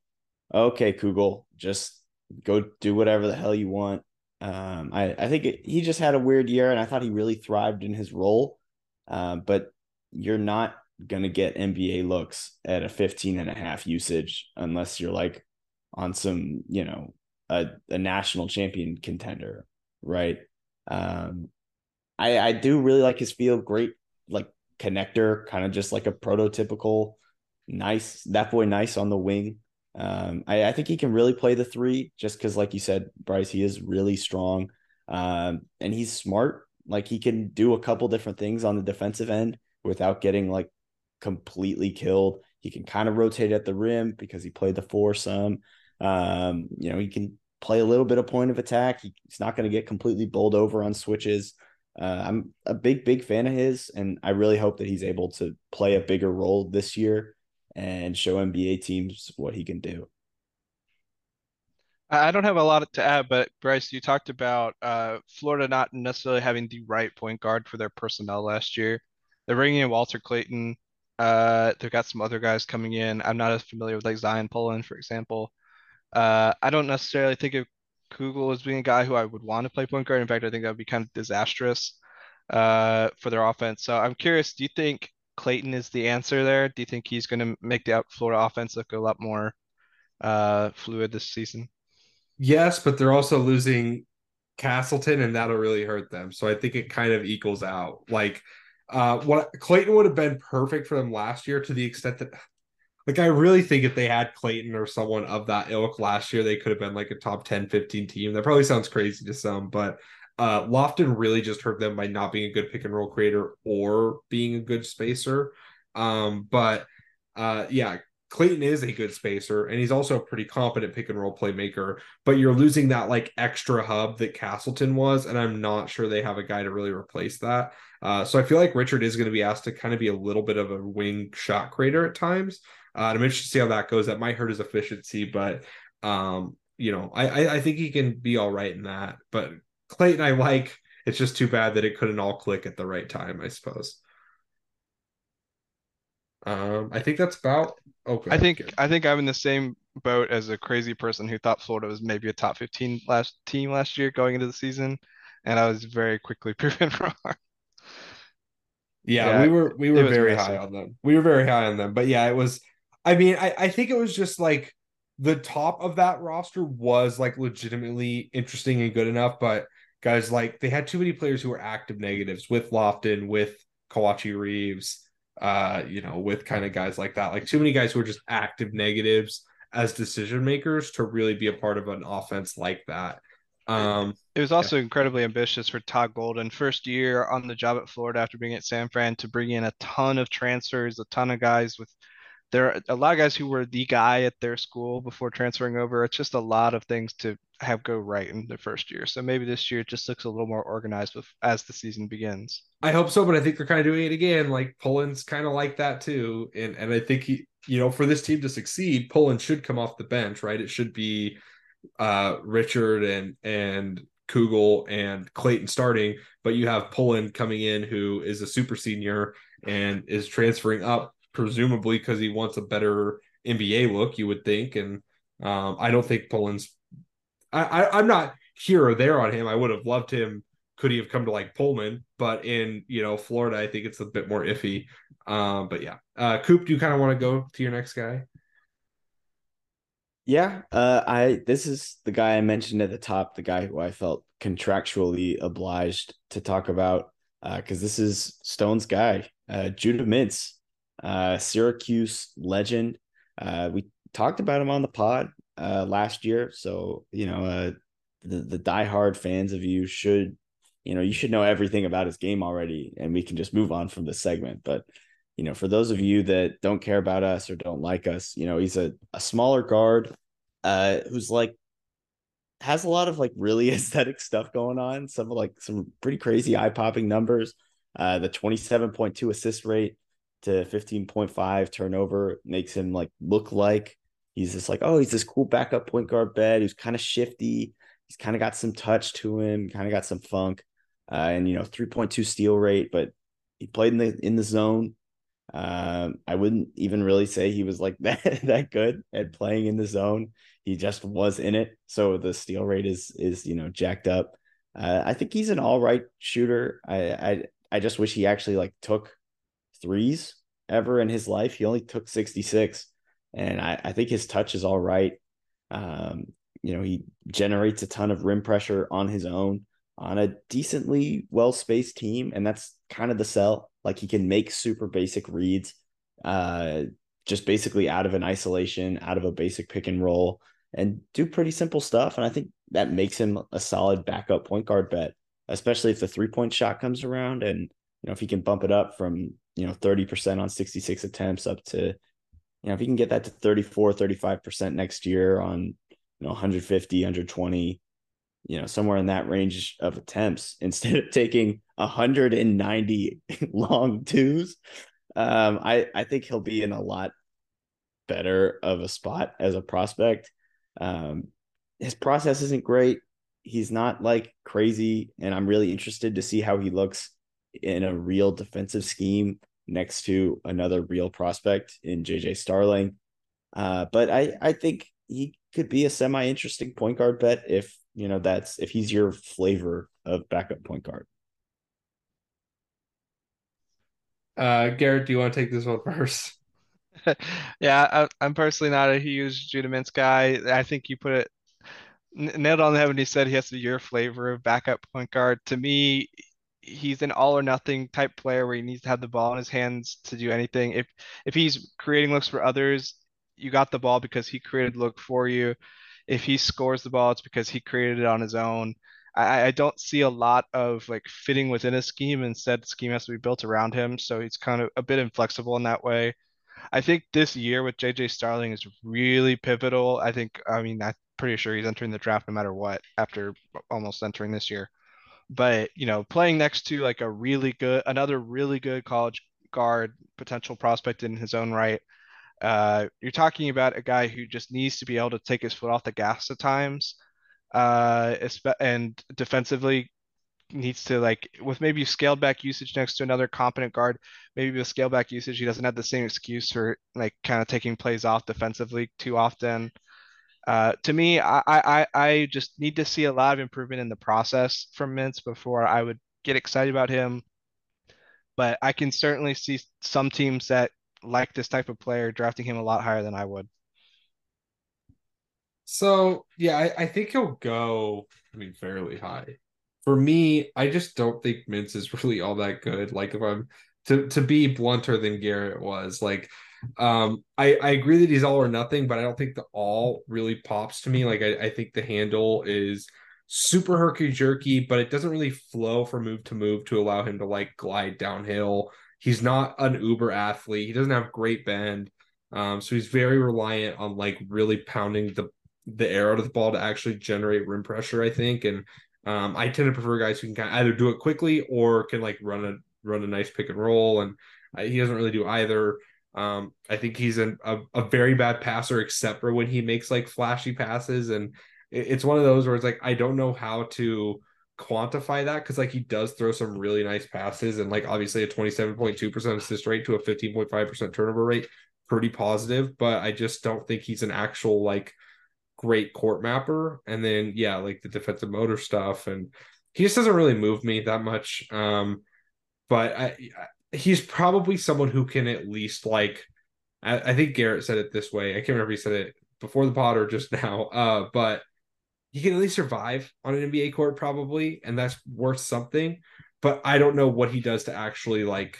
okay, Kugel, just go do whatever the hell you want. I think he just had a weird year, and I thought he really thrived in his role. But you're not going to get NBA looks at a 15.5 usage unless you're like on some, you know, a national champion contender, right? I do really like his feel, great like connector, kind of just like a prototypical nice, that boy nice on the wing. I think he can really play the 3 just because, like you said, Bryce, he is really strong, and he's smart. Like, he can do a couple different things on the defensive end without getting like completely killed. He can kind of rotate at the rim because he played the 4 some. You know, he can play a little bit of point of attack. He's not going to get completely bowled over on switches. I'm a big fan of his, and I really hope that he's able to play a bigger role this year and show NBA teams what he can do. I don't have a lot to add, but Bryce, you talked about Florida not necessarily having the right point guard for their personnel last year. They're bringing in Walter Clayton. They've got some other guys coming in. I'm not as familiar with like Zion Pullen, for example. I don't necessarily think of Kugel as being a guy who I would want to play point guard. In fact, I think that would be kind of disastrous for their offense. So I'm curious, do you think Clayton is the answer there? Do you think he's going to make the Florida offense look a lot more fluid this season? Yes, but they're also losing Castleton, and that'll really hurt them. So I think it kind of equals out. Like, what Clayton would have been perfect for them last year, to the extent that, like, I really think if they had Clayton or someone of that ilk last year, they could have been like a top 10, 15 team. That probably sounds crazy to some, but Lofton really just hurt them by not being a good pick and roll creator or being a good spacer. Yeah, Clayton is a good spacer, and he's also a pretty competent pick and roll playmaker, but you're losing that like extra hub that Castleton was. And I'm not sure they have a guy to really replace that. So I feel like Richard is going to be asked to kind of be a little bit of a wing shot creator at times. I'm interested to see how that goes. That might hurt his efficiency, but you know, I think he can be all right in that, but Clayton, I like, it's just too bad that it couldn't all click at the right time, I suppose. I think that's about, okay. I think I'm in the same boat as a crazy person who thought Florida was maybe a top 15 team last year going into the season. And I was very quickly proven wrong. Yeah, we were very high on them. But yeah, it was, I mean, I think it was just like the top of that roster was like legitimately interesting and good enough, but guys, like they had too many players who were active negatives with Lofton, with Kawachi Reeves, with kind of guys like that, like too many guys who are just active negatives as decision makers to really be a part of an offense like that. It was also incredibly ambitious for Todd Golden, first year on the job at Florida after being at San Fran, to bring in a ton of transfers, a ton of guys with there are a lot of guys who were the guy at their school before transferring over. It's just a lot of things to have go right in the first year. So maybe this year it just looks a little more organized as the season begins. I hope so, but I think they're kind of doing it again. Like Pullen's kind of like that too. And I think, for this team to succeed, Pullen should come off the bench, right? It should be Richard and Kugel and Clayton starting, but you have Pullen coming in, who is a super senior and is transferring up, presumably because he wants a better NBA look, you would think. And I don't think Pullen's – I'm not here or there on him. I would have loved him could he have come to like Pullman, but in, Florida, I think it's a bit more iffy. But yeah. Coop, do you kind of want to go to your next guy? Yeah, this is the guy I mentioned at the top, the guy who I felt contractually obliged to talk about, because this is Stone's guy, Judah Mintz, Syracuse legend. We talked about him on the pod last year, so the diehard fans of you should, you should know everything about his game already, and we can just move on from this segment, but. For those of you that don't care about us or don't like us, he's a smaller guard who's like has a lot of like really aesthetic stuff going on. Some pretty crazy eye popping numbers. The 27.2 assist rate to 15.5 turnover makes him like look like he's just like, oh, he's this cool backup point guard bed. He's kind of shifty. He's kind of got some touch to him, kind of got some funk, and 3.2 steal rate, but he played in the zone. I wouldn't even really say he was like that good at playing in the zone. He just was in it. So the steal rate is jacked up. I think he's an all right shooter. I just wish he actually like took threes ever in his life. He only took 66, and I think his touch is all right. He generates a ton of rim pressure on his own on a decently well-spaced team, and that's kind of the sell. Like he can make super basic reads, just basically out of an isolation, out of a basic pick and roll, and do pretty simple stuff. And I think that makes him a solid backup point guard bet, especially if the 3-point shot comes around. And, if he can bump it up from, 30% on 66 attempts up to, if he can get that to 35% next year on, 150, 120, somewhere in that range of attempts, instead of taking 190 long twos, I think he'll be in a lot better of a spot as a prospect. His process isn't great. He's not like crazy, and I'm really interested to see how he looks in a real defensive scheme next to another real prospect in JJ Starling. But I think he could be a semi-interesting point guard bet if, that's if he's your flavor of backup point guard. Garrett, do you want to take this one first? Yeah, I'm personally not a huge Judah Mintz guy. I think you put it nailed on the head when you said he has to be your flavor of backup point guard. To me, he's an all or nothing type player where he needs to have the ball in his hands to do anything. If he's creating looks for others, you got the ball because he created look for you. If he scores the ball, it's because he created it on his own. I don't see a lot of like fitting within a scheme. Instead, the scheme has to be built around him. So he's kind of a bit inflexible in that way. I think this year with JJ Starling is really pivotal. I'm pretty sure he's entering the draft no matter what after almost entering this year. But, playing next to like another really good college guard potential prospect in his own right. You're talking about a guy who just needs to be able to take his foot off the gas at times. And defensively needs to, like, with maybe scaled back usage next to another competent guard, maybe with scaled back usage, he doesn't have the same excuse for like kind of taking plays off defensively too often. To me, I just need to see a lot of improvement in the process from Mintz before I would get excited about him. But I can certainly see some teams that like this type of player drafting him a lot higher than I would. So, yeah, I think he'll go, I mean, fairly high. For me, I just don't think Mintz is really all that good. Like, if I'm to be blunter than Garrett was, like, I agree that he's all or nothing, but I don't think the all really pops to me. Like, I think the handle is super herky-jerky, but it doesn't really flow from move to move to allow him to, like, glide downhill. He's not an uber athlete. He doesn't have great bend. So he's very reliant on, like, really pounding the air out of the ball to actually generate rim pressure, I think. And I tend to prefer guys who can kind of either do it quickly or can, like, run a nice pick and roll. And he doesn't really do either. I think he's a very bad passer, except for when he makes, like, flashy passes. And it's one of those where it's like, I don't know how to quantify that, because, like, he does throw some really nice passes, and, like, obviously a 27.2% assist rate to a 15.5% turnover rate, pretty positive, but I just don't think he's an actual, like, great court mapper. And then, yeah, like, the defensive motor stuff, and he just doesn't really move me that much. But he's probably someone who can at least, like, I think Garrett said it this way, I can't remember if he said it before the pod or just now, but he can at least survive on an NBA court probably, and that's worth something. But I don't know what he does to actually, like,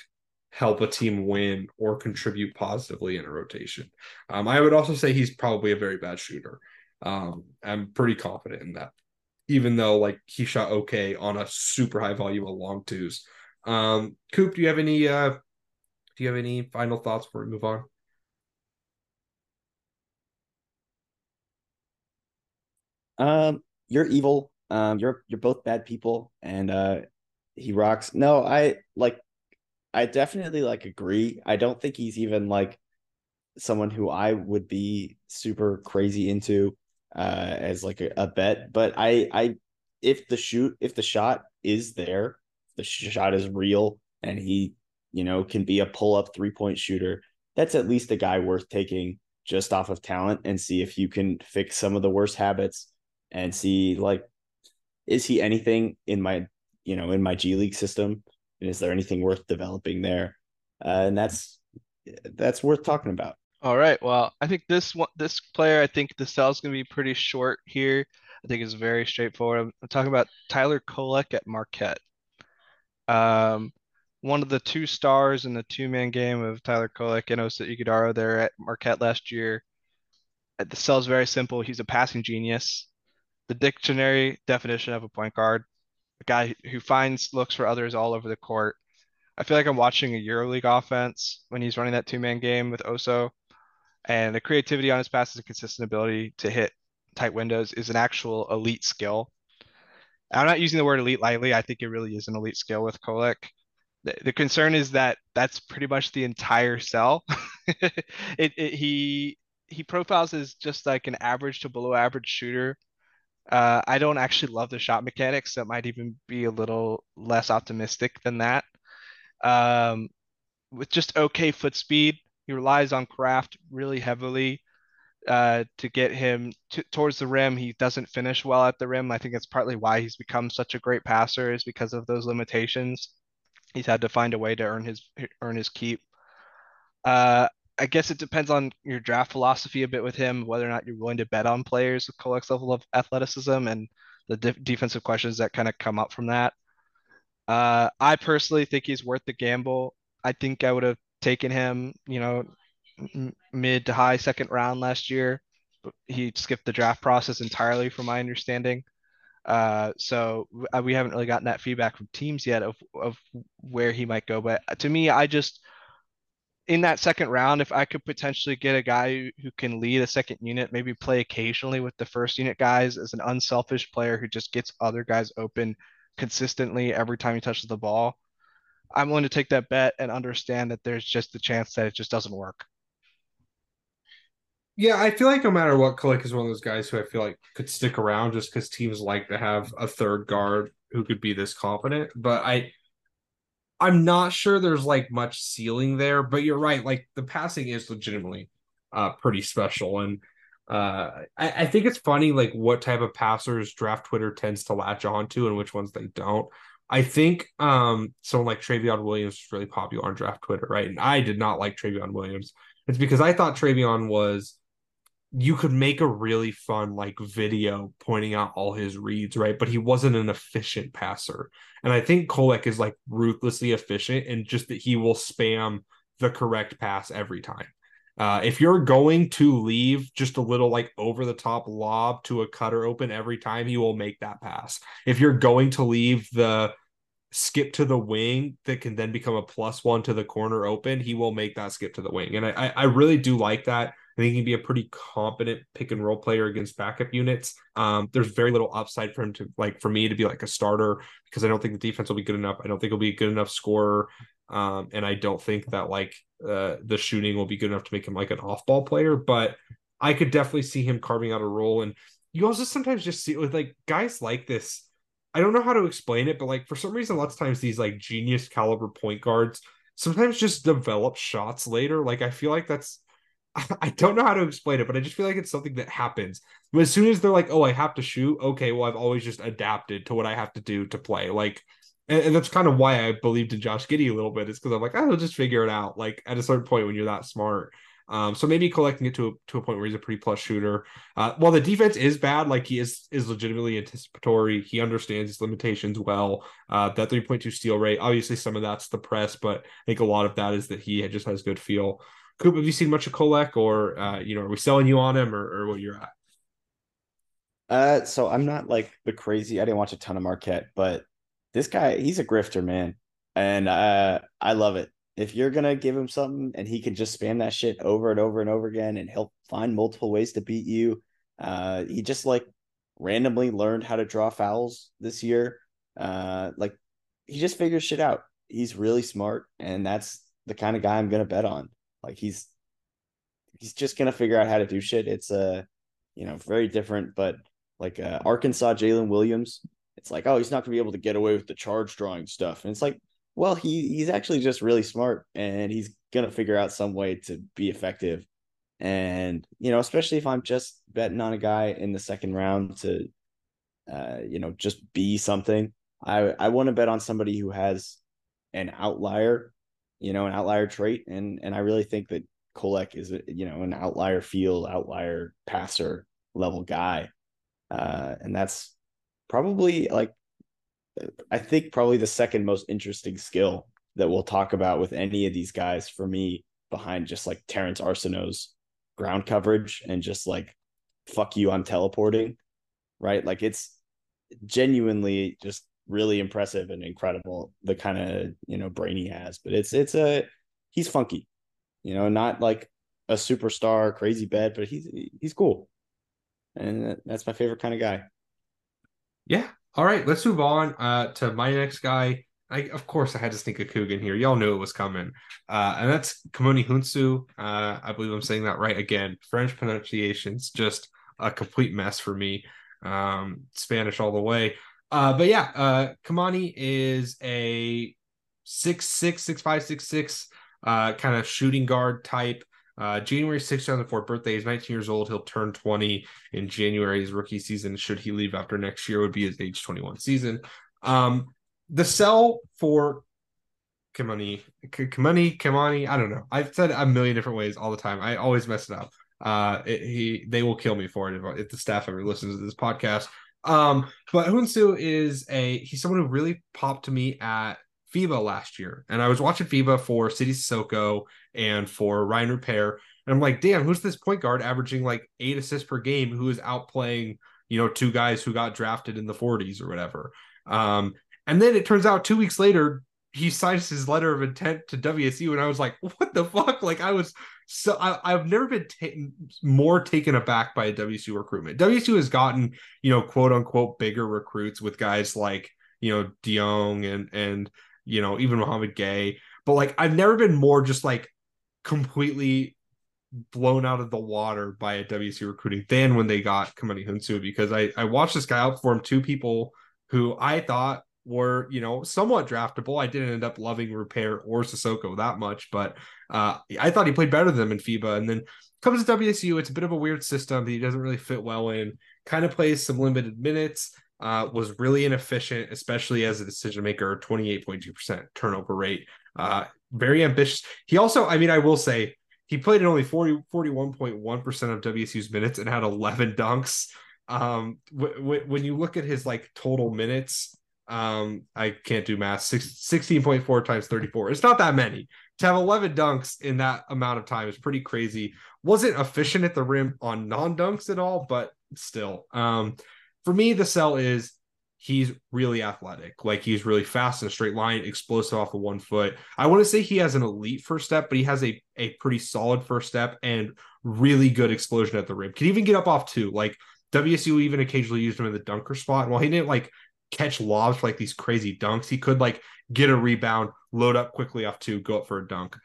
help a team win or contribute positively in a rotation. I would also say he's probably a very bad shooter. I'm pretty confident in that, even though, like, he shot okay on a super high volume of long twos. Coop, do you have any final thoughts before we move on? You're evil. You're both bad people, and he rocks. No, I definitely, like, agree. I don't think he's even, like, someone who I would be super crazy into as, like, a bet. But I if the shot is there, the shot is real, and he, can be a pull-up 3-point shooter, that's at least a guy worth taking just off of talent, and see if you can fix some of the worst habits, and see, like, is he anything in my, in my G League system? And is there anything worth developing there? And that's worth talking about. All right. Well, I think this player, I think the sell's going to be pretty short here. I think it's very straightforward. I'm talking about Tyler Kolek at Marquette. One of the two stars in the two-man game of Tyler Kolek and Osa Iguodaro there at Marquette last year. The sell's very simple. He's a passing genius. The dictionary definition of a point guard. A guy who finds looks for others all over the court. I feel like I'm watching a EuroLeague offense when he's running that two-man game with Oso. And the creativity on his passes and consistent ability to hit tight windows is an actual elite skill. I'm not using the word elite lightly. I think it really is an elite skill with Kolek. The concern is that that's pretty much the entire sell. He profiles as just like an average to below average shooter. I don't actually love the shot mechanics. That might even be a little less optimistic than that. With just okay foot speed, he relies on craft really heavily to get him towards the rim. He doesn't finish well at the rim. I think that's partly why he's become such a great passer, is because of those limitations. He's had to find a way to earn his keep. I guess it depends on your draft philosophy a bit with him, whether or not you're willing to bet on players with Kolek's level of athleticism and the defensive questions that kind of come up from that. I personally think he's worth the gamble. I think I would have taken him, mid to high second round last year. But he skipped the draft process entirely, from my understanding. So we haven't really gotten that feedback from teams yet of where he might go. But to me, I just... in that second round, if I could potentially get a guy who can lead a second unit, maybe play occasionally with the first unit guys, as an unselfish player who just gets other guys open consistently every time he touches the ball, I'm willing to take that bet and understand that there's just the chance that it just doesn't work. Yeah, I feel like no matter what, Kolek is one of those guys who I feel like could stick around, just because teams like to have a third guard who could be this confident. But I'm not sure there's, like, much ceiling there, but you're right. Like, the passing is legitimately pretty special. And I think it's funny, like, what type of passers draft Twitter tends to latch on to and which ones they don't. I think someone like Trevion Williams is really popular on draft Twitter, right? And I did not like Trevion Williams. It's because I thought Trevion was you could make a really fun like video pointing out all his reads, right? But he wasn't an efficient passer. And I think Kolek is like ruthlessly efficient, and just that he will spam the correct pass every time. If you're going to leave just a little like over the top lob to a cutter open every time, he will make that pass. If you're going to leave the skip to the wing that can then become a plus one to the corner open, he will make that skip to the wing. And I really do like that. I think he'd be a pretty competent pick and roll player against backup units. There's very little upside for him to like, for me to be like a starter, because I don't think the defense will be good enough. I don't think he'll be a good enough scorer. And I don't think that like the shooting will be good enough to make him like an off ball player, but I could definitely see him carving out a role. And you also sometimes just see it with like guys like this. I don't know how to explain it, but like, for some reason, lots of times these like genius caliber point guards sometimes just develop shots later. Like, I feel like that's, I don't know how to explain it, but I just feel like it's something that happens. But as soon as they're like, oh, I have to shoot. Okay, well, I've always just adapted to what I have to do to play. Like, and that's kind of why I believed in Josh Giddey a little bit, is because I'm like, I'll just figure it out. Like at a certain point when you're that smart. So maybe collecting it to a point where he's a pretty plus shooter. While the defense is bad, like he is legitimately anticipatory. He understands his limitations well. That 3.2 steal rate, obviously some of that's the press, but I think a lot of that is that he just has good feel. Coop, have you seen much of Kolek, or are we selling you on him, or what you're at? So I'm not like the crazy. I didn't watch a ton of Marquette, but this guy, he's a grifter, man, and I love it. If you're gonna give him something, and he can just spam that shit over and over and over again, and he'll find multiple ways to beat you. He just like randomly learned how to draw fouls this year. Like he just figures shit out. He's really smart, and that's the kind of guy I'm gonna bet on. Like he's just going to figure out how to do shit. It's very different, but like Arkansas, Jalen Williams, it's like, oh, he's not gonna be able to get away with the charge drawing stuff. And it's like, well, he's actually just really smart, and he's going to figure out some way to be effective. And, especially if I'm just betting on a guy in the second round to, just be something, I want to bet on somebody who has an outlier, an outlier trait. And I really think that Kolek is, an outlier field, outlier passer level guy. And that's probably like, I think probably the second most interesting skill that we'll talk about with any of these guys for me, behind just like Terrance Arceneaux ground coverage and just like, fuck you, I'm teleporting, right? Like it's genuinely just really impressive and incredible, the kind of brain he has. But he's funky, not like a superstar crazy bad, but he's cool, and that's my favorite kind of guy. Yeah, all right, let's move on to my next guy. Of course I had to sneak a Kugel in here. Y'all knew it was coming, and that's Kymany Houinsou. I believe I'm saying that right again. French pronunciation's just a complete mess for me. Spanish all the way. But yeah, Kymany is a 6'6", 6'5", 6'6", kind of shooting guard type. January 6th, 2004 birthday. He's 19 years old. He'll turn 20 in January. His rookie season, should he leave after next year, would be his age 21 season. The sell for Kymany, I don't know. I've said a million different ways all the time. I always mess it up. They will kill me for it if the staff ever listens to this podcast. But Houinsou he's someone who really popped to me at FIBA last year. And I was watching FIBA for Cedi Sissoko and for Ryan Rupert. And I'm like, damn, who's this point guard averaging like 8 assists per game who is outplaying, two guys who got drafted in the 40s or whatever. And then it turns out 2 weeks later, he signs his letter of intent to WSU. And I was like, what the fuck? Like I've never been more taken aback by a WSU recruitment. WSU has gotten, quote unquote, bigger recruits with guys like, DeYoung and even Mohamed Gay. But like, I've never been more just like completely blown out of the water by a WSU recruiting than when they got Kymany Houinsou, because I watched this guy outperform 2 people who I thought were, somewhat draftable. I didn't end up loving Rupert or Sissoko that much, but I thought he played better than them in FIBA. And then comes to WSU, it's a bit of a weird system that he doesn't really fit well in, kind of plays some limited minutes, was really inefficient, especially as a decision maker, 28.2% turnover rate. Very ambitious. He also, I will say, He played in only 41.1% of WSU's minutes and had 11 dunks. When you look at his like total minutes, I can't do math. 16.4 times 34. It's not that many. To have 11 dunks in that amount of time is pretty crazy. Wasn't efficient at the rim on non-dunks at all, but still. For me, the sell is he's really athletic. Like, he's really fast in a straight line, explosive off the 1 foot. I want to say he has an elite first step, but he has a pretty solid first step and really good explosion at the rim. Can even get up off two. Like, WSU even occasionally used him in the dunker spot. And while he didn't like catch lobs for like these crazy dunks, he could like get a rebound, load up quickly off two, go up for a dunk.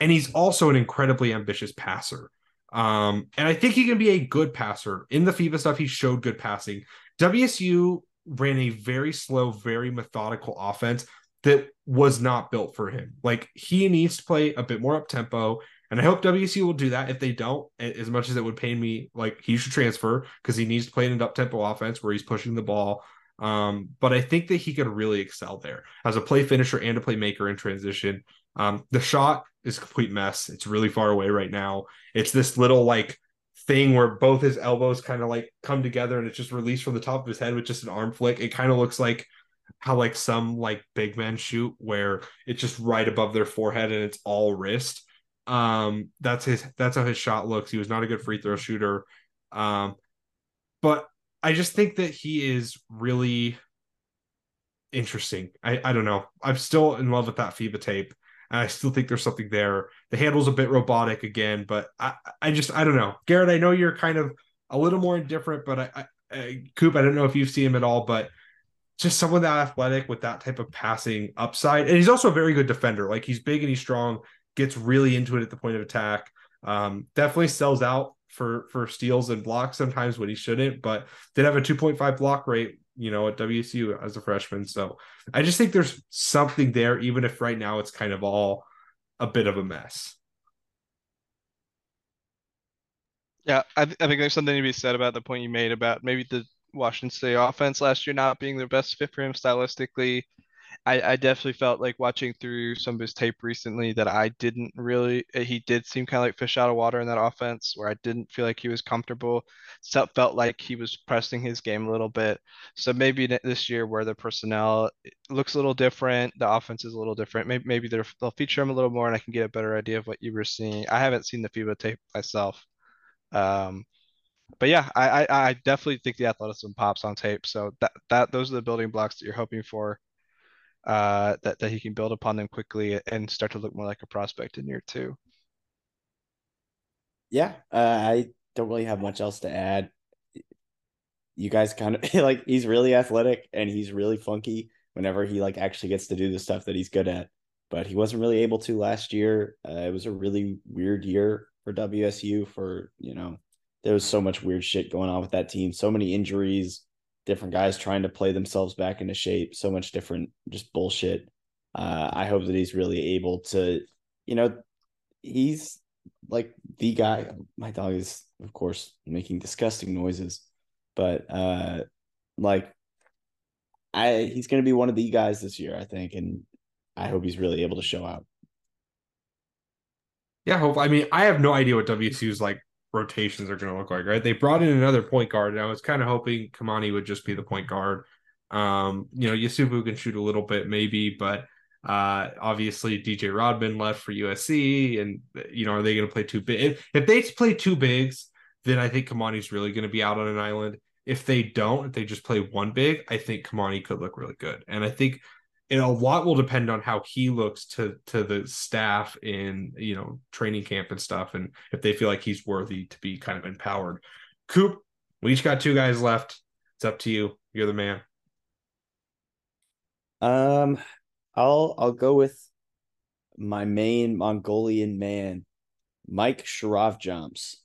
And he's also an incredibly ambitious passer. And I think he can be a good passer. In the FIBA stuff, he showed good passing. WSU ran a very slow, very methodical offense that was not built for him. Like, he needs to play a bit more up-tempo, and I hope WSU will do that. If they don't, as much as it would pain me, like, he should transfer because he needs to play an up-tempo offense where he's pushing the ball. But I think that he could really excel there as a play finisher and a playmaker in transition. The shot is a complete mess. It's really far away right now. It's this little like thing where both his elbows kind of like come together and it's just released from the top of his head with just an arm flick. It kind of looks like how like some like big men shoot where it's just right above their forehead and it's all wrist. That's how his shot looks. He was not a good free throw shooter. But I just think that he is really interesting. I don't know. I'm still in love with that FIBA tape. And I still think there's something there. The handle's a bit robotic again, but I don't know. Garrett, I know you're kind of a little more indifferent, but Coop, I don't know if you've seen him at all, but just someone that athletic with that type of passing upside. And he's also a very good defender. Like, he's big and he's strong, gets really into it at the point of attack. Definitely sells out for steals and blocks sometimes when he shouldn't, but did have a 2.5 block rate, you know, at WSU as a freshman. So I just think there's something there, even if right now it's kind of all a bit of a mess. Yeah, I think there's something to be said about the point you made about maybe the Washington State offense last year not being their best fit for him stylistically. I definitely felt like watching through some of his tape recently that he did seem kind of like fish out of water in that offense where I didn't feel like he was comfortable. So felt like he was pressing his game a little bit. So maybe this year where the personnel looks a little different, the offense is a little different. Maybe they'll feature him a little more and I can get a better idea of what you were seeing. I haven't seen the FIBA tape myself. But yeah, I definitely think the athleticism pops on tape. So those are the building blocks that you're hoping for. That he can build upon them quickly and start to look more like a prospect in year two. Yeah, I don't really have much else to add. You guys kind of like, he's really athletic and he's really funky whenever he like actually gets to do the stuff that he's good at, but he wasn't really able to last year. It was a really weird year for WSU for, you know, there was so much weird shit going on with that team. So many injuries, different guys trying to play themselves back into shape, so much different, just bullshit. I hope that he's really able to, you know, he's like the guy. My dog is, of course, making disgusting noises, but he's going to be one of the guys this year, I think. And I hope he's really able to show out. Yeah. Hopefully. I mean, I have no idea what WSU's like rotations are going to look like, right? They brought in another point guard, and I was kind of hoping Kymany would just be the point guard. You know, Yasubu can shoot a little bit maybe, but obviously DJ Rodman left for USC, and, you know, are they going to play two big? If they play two bigs, then I think Kamani's really going to be out on an island. If they don't, if they just play one big, I think Kymany could look really good. And I think a lot will depend on how he looks to the staff in, you know, training camp and stuff, and if they feel like he's worthy to be kind of empowered. Coop, we each got two guys left. It's up to you. You're the man. I'll go with my main Mongolian man, Mike Sharovjams.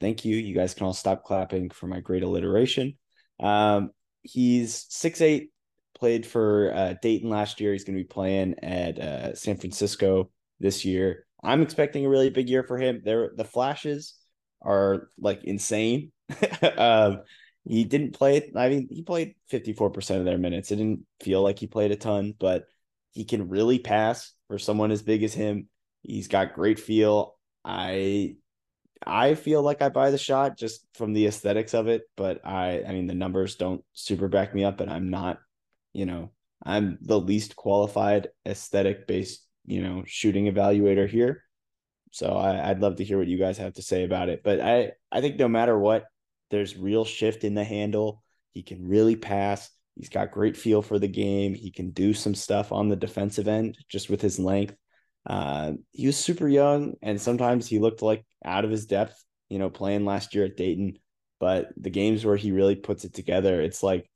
Thank you. You guys can all stop clapping for my great alliteration. He's 6'8", played for Dayton last year. He's going to be playing at San Francisco this year. I'm expecting a really big year for him. The flashes are like insane. He didn't play. I mean, he played 54% of their minutes. It didn't feel like he played a ton, but he can really pass for someone as big as him. He's got great feel. I feel like I buy the shot just from the aesthetics of it, but I mean, the numbers don't super back me up, and I'm not, you know, I'm the least qualified aesthetic based, you know, shooting evaluator here. So I'd love to hear what you guys have to say about it, but I think no matter what, there's real shift in the handle. He can really pass. He's got great feel for the game. He can do some stuff on the defensive end just with his length. He was super young, and sometimes he looked like out of his depth, you know, playing last year at Dayton. But the games where he really puts it together, it's like,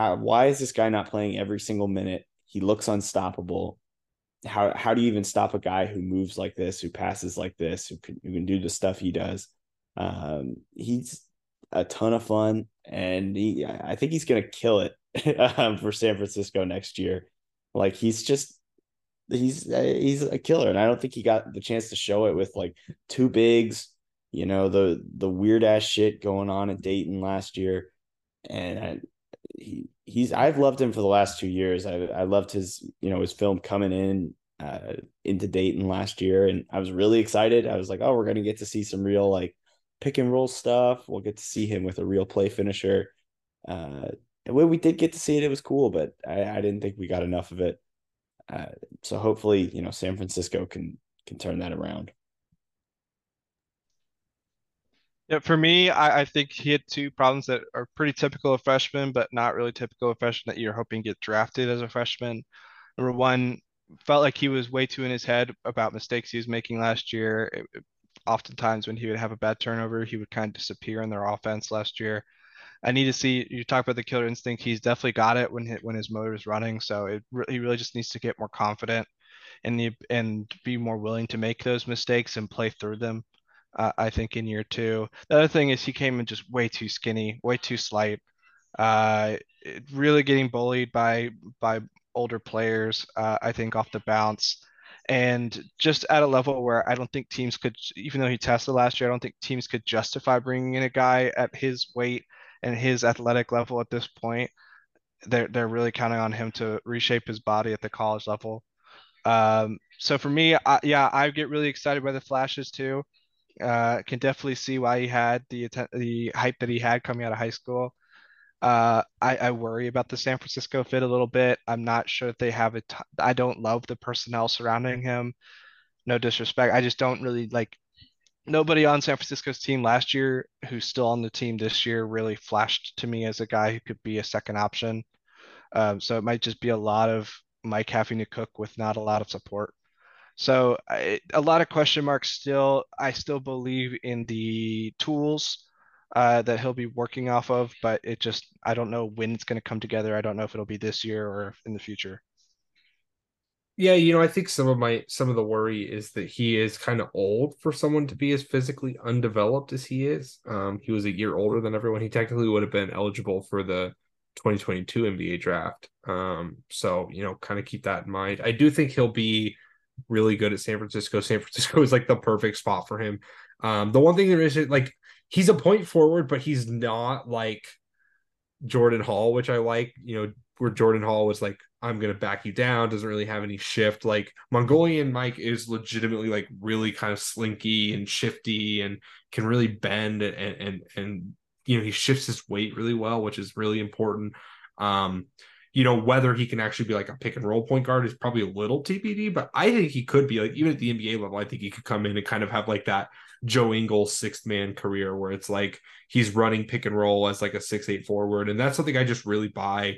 why is this guy not playing every single minute? He looks unstoppable. How do you even stop a guy who moves like this, who passes like this, who can do the stuff he does? He's a ton of fun, and I think he's going to kill it for San Francisco next year. Like, he's a killer, and I don't think he got the chance to show it with like two bigs, you know, the weird ass shit going on at Dayton last year. And I've loved him for the last 2 years. I loved his, you know, his film coming in into Dayton last year, and I was really excited. I was like, oh, we're going to get to see some real like pick and roll stuff. We'll get to see him with a real play finisher. And when we did get to see it, it was cool, but I didn't think we got enough of it. So hopefully, you know, San Francisco can turn that around. Yeah, for me, I think he had two problems that are pretty typical of freshmen, but not really typical of freshmen that you're hoping get drafted as a freshman. Number one, felt like he was way too in his head about mistakes he was making last year. Oftentimes when he would have a bad turnover, he would kind of disappear in their offense last year. I need to see, you talk about the killer instinct. He's definitely got it when his motor is running. So he really just needs to get more confident and be more willing to make those mistakes and play through them. I think in year two, the other thing is he came in just way too skinny, way too slight, really getting bullied by older players, I think off the bounce, and just at a level where I don't think teams could, even though he tested last year, I don't think teams could justify bringing in a guy at his weight and his athletic level at this point. They're really counting on him to reshape his body at the college level. So for me, I get really excited by the flashes too. Can definitely see why he had the hype that he had coming out of high school. I worry about the San Francisco fit a little bit. I'm not sure that they have a I don't love the personnel surrounding him. No disrespect. I just don't really like. Nobody on San Francisco's team last year who's still on the team this year really flashed to me as a guy who could be a second option. So it might just be a lot of Mike having to cook with not a lot of support. So a lot of question marks still. I still believe in the tools that he'll be working off of, but I don't know when it's going to come together. I don't know if it'll be this year or in the future. Yeah, you know, I think some of the worry is that he is kind of old for someone to be as physically undeveloped as he is. He was a year older than everyone. He technically would have been eligible for the 2022 NBA draft. So, you know, kind of keep that in mind. I do think he'll be really good at San Francisco. San Francisco is like the perfect spot for him. The one thing there is, like, he's a point forward, but he's not like Jordan Hall, which I like, you know, where Jordan Hall was like, I'm going to back you down, doesn't really have any shift. Like, Mongolian Mike is legitimately like really kind of slinky and shifty and can really bend and you know, he shifts his weight really well, which is really important. You know, whether he can actually be like a pick and roll point guard is probably a little TBD, but I think he could be like, even at the NBA level, I think he could come in and kind of have like that Joe Ingles sixth man career where it's like he's running pick and roll as like a 6'8" forward. And that's something I just really buy.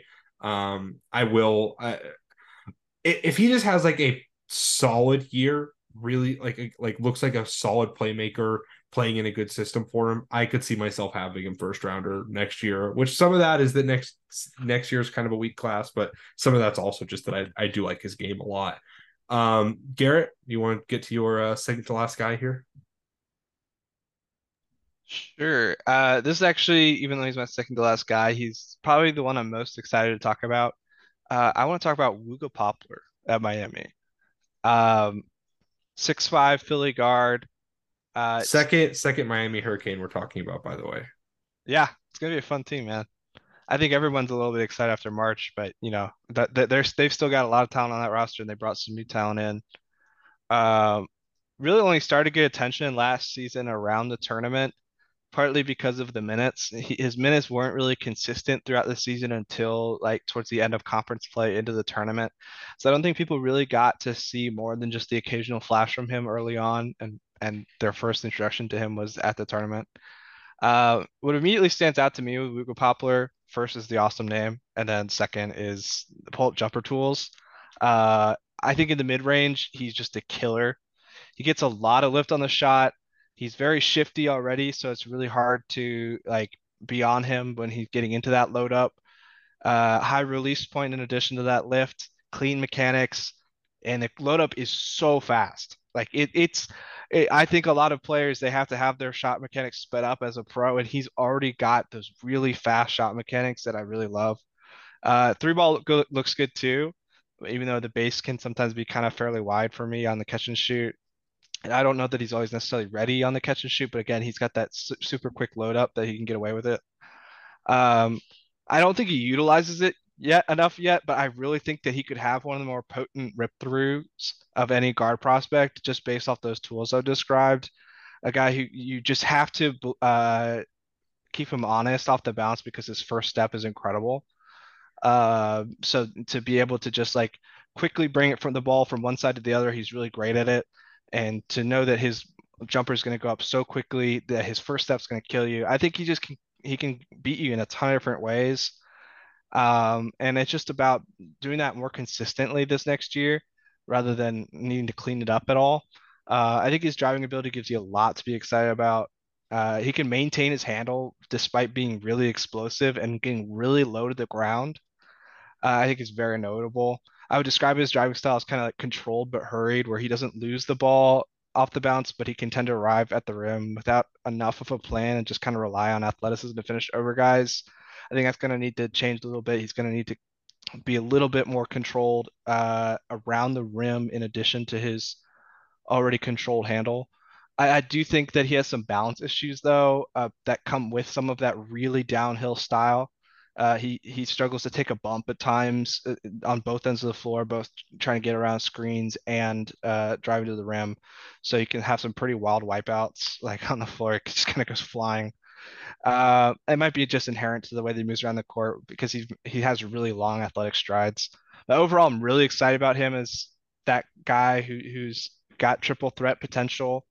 If he just has like a solid year, really like looks like a solid playmaker playing in a good system for him, I could see myself having him first rounder next year, which some of that is that next year is kind of a weak class, but some of that's also just that I do like his game a lot. Garrett, you want to get to your second to last guy here? Sure. This is actually, even though he's my second to last guy, he's probably the one I'm most excited to talk about. I want to talk about Wooga Poplar at Miami. 6'5" Philly guard. Second Miami Hurricane we're talking about, by the way. Yeah, it's going to be a fun team, man. I think everyone's a little bit excited after March, but, you know, they've still got a lot of talent on that roster, and they brought some new talent in. really only started to get attention last season around the tournament, partly because of the minutes. His minutes weren't really consistent throughout the season until like towards the end of conference play into the tournament. So I don't think people really got to see more than just the occasional flash from him early on. And their first introduction to him was at the tournament. What immediately stands out to me with Wooga Poplar, first is the awesome name. And then second is the pull-up jumper tools. I think in the mid-range, he's just a killer. He gets a lot of lift on the shot. He's very shifty already, so it's really hard to like be on him when he's getting into that load up. High release point in addition to that lift, clean mechanics, and the load up is so fast. Like it's I think a lot of players, they have to have their shot mechanics sped up as a pro, and he's already got those really fast shot mechanics that I really love. Three ball looks good too, even though the base can sometimes be kind of fairly wide for me on the catch and shoot. And I don't know that he's always necessarily ready on the catch and shoot, but again, he's got that super quick load up that he can get away with it. I don't think he utilizes it enough yet, but I really think that he could have one of the more potent rip throughs of any guard prospect just based off those tools I've described. A guy who you just have to keep him honest off the bounce because his first step is incredible. So to be able to just like quickly bring it from the ball from one side to the other, he's really great at it. And to know that his jumper is going to go up so quickly that his first step is going to kill you. I think he can beat you in a ton of different ways. And it's just about doing that more consistently this next year rather than needing to clean it up at all. I think his driving ability gives you a lot to be excited about. He can maintain his handle despite being really explosive and getting really low to the ground. I think it's very notable. I would describe his driving style as kind of like controlled but hurried, where he doesn't lose the ball off the bounce, but he can tend to arrive at the rim without enough of a plan and just kind of rely on athleticism to finish over guys. I think that's going to need to change a little bit. He's going to need to be a little bit more controlled around the rim in addition to his already controlled handle. I do think that he has some balance issues, though, that come with some of that really downhill style. He struggles to take a bump at times on both ends of the floor, both trying to get around screens and driving to the rim. So you can have some pretty wild wipeouts like on the floor. It just kind of goes flying. It might be just inherent to the way that he moves around the court because he has really long athletic strides. But overall, I'm really excited about him as that guy who's got triple threat potential.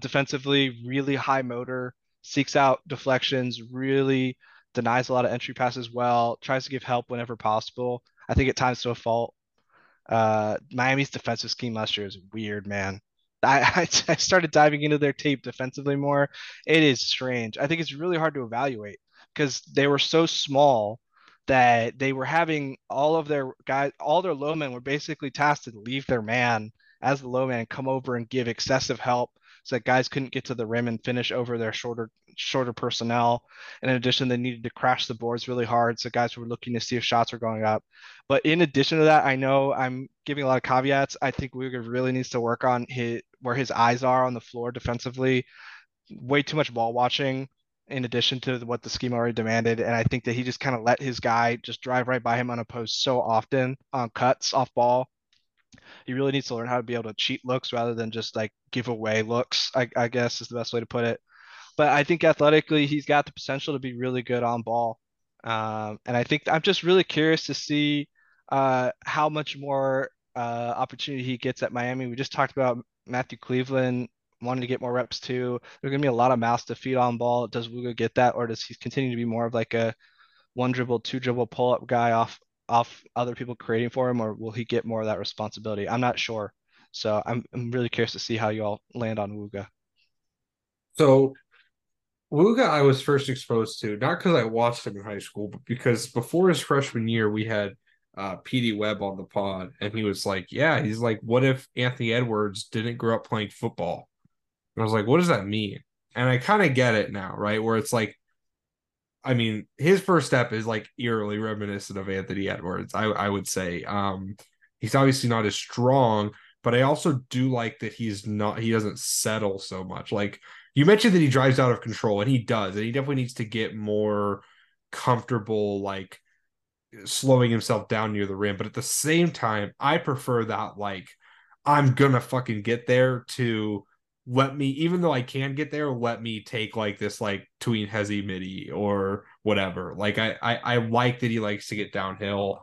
Defensively, really high motor, seeks out deflections, really denies a lot of entry passes well, tries to give help whenever possible. I think at times to a fault. Miami's defensive scheme last year is weird, man. I started diving into their tape defensively more. It is strange. I think it's really hard to evaluate because they were so small that they were having all of their guys, all their low men were basically tasked to leave their man as the low man, come over and give excessive help, so that guys couldn't get to the rim and finish over their shorter personnel. And in addition, they needed to crash the boards really hard, so guys were looking to see if shots were going up. But in addition to that, I know I'm giving a lot of caveats. I think Wooga really needs to work on where his eyes are on the floor defensively. Way too much ball watching in addition to what the scheme already demanded. And I think that he just kind of let his guy just drive right by him unopposed so often on cuts off ball. He really needs to learn how to be able to cheat looks rather than just like give away looks, I guess is the best way to put it. But I think athletically, he's got the potential to be really good on ball. And I think I'm just really curious to see how much more opportunity he gets at Miami. We just talked about Matthew Cleveland wanting to get more reps too. There's going to be a lot of mouths to feed on ball. Does Wooga get that, or does he continue to be more of like a one dribble, two dribble pull up guy off other people creating for him, or will he get more of that responsibility? I'm not sure. So I'm really curious to see how you all land on Wooga. So Wooga I was first exposed to, not because I watched him in high school, but because before his freshman year, we had PD Webb on the pod, and he was like, yeah, he's like, what if Anthony Edwards didn't grow up playing football? And I was like, what does that mean? And I kind of get it now, right? Where it's like, I mean, his first step is like eerily reminiscent of Anthony Edwards, I would say. He's obviously not as strong, but I also do like that he doesn't settle so much. Like you mentioned that he drives out of control, and he does, and he definitely needs to get more comfortable, like slowing himself down near the rim. But at the same time, I prefer that, like, I'm going to fucking get there to let me, even though I can get there, let me take like this, like tween hezzy midi or whatever. Like I like that he likes to get downhill.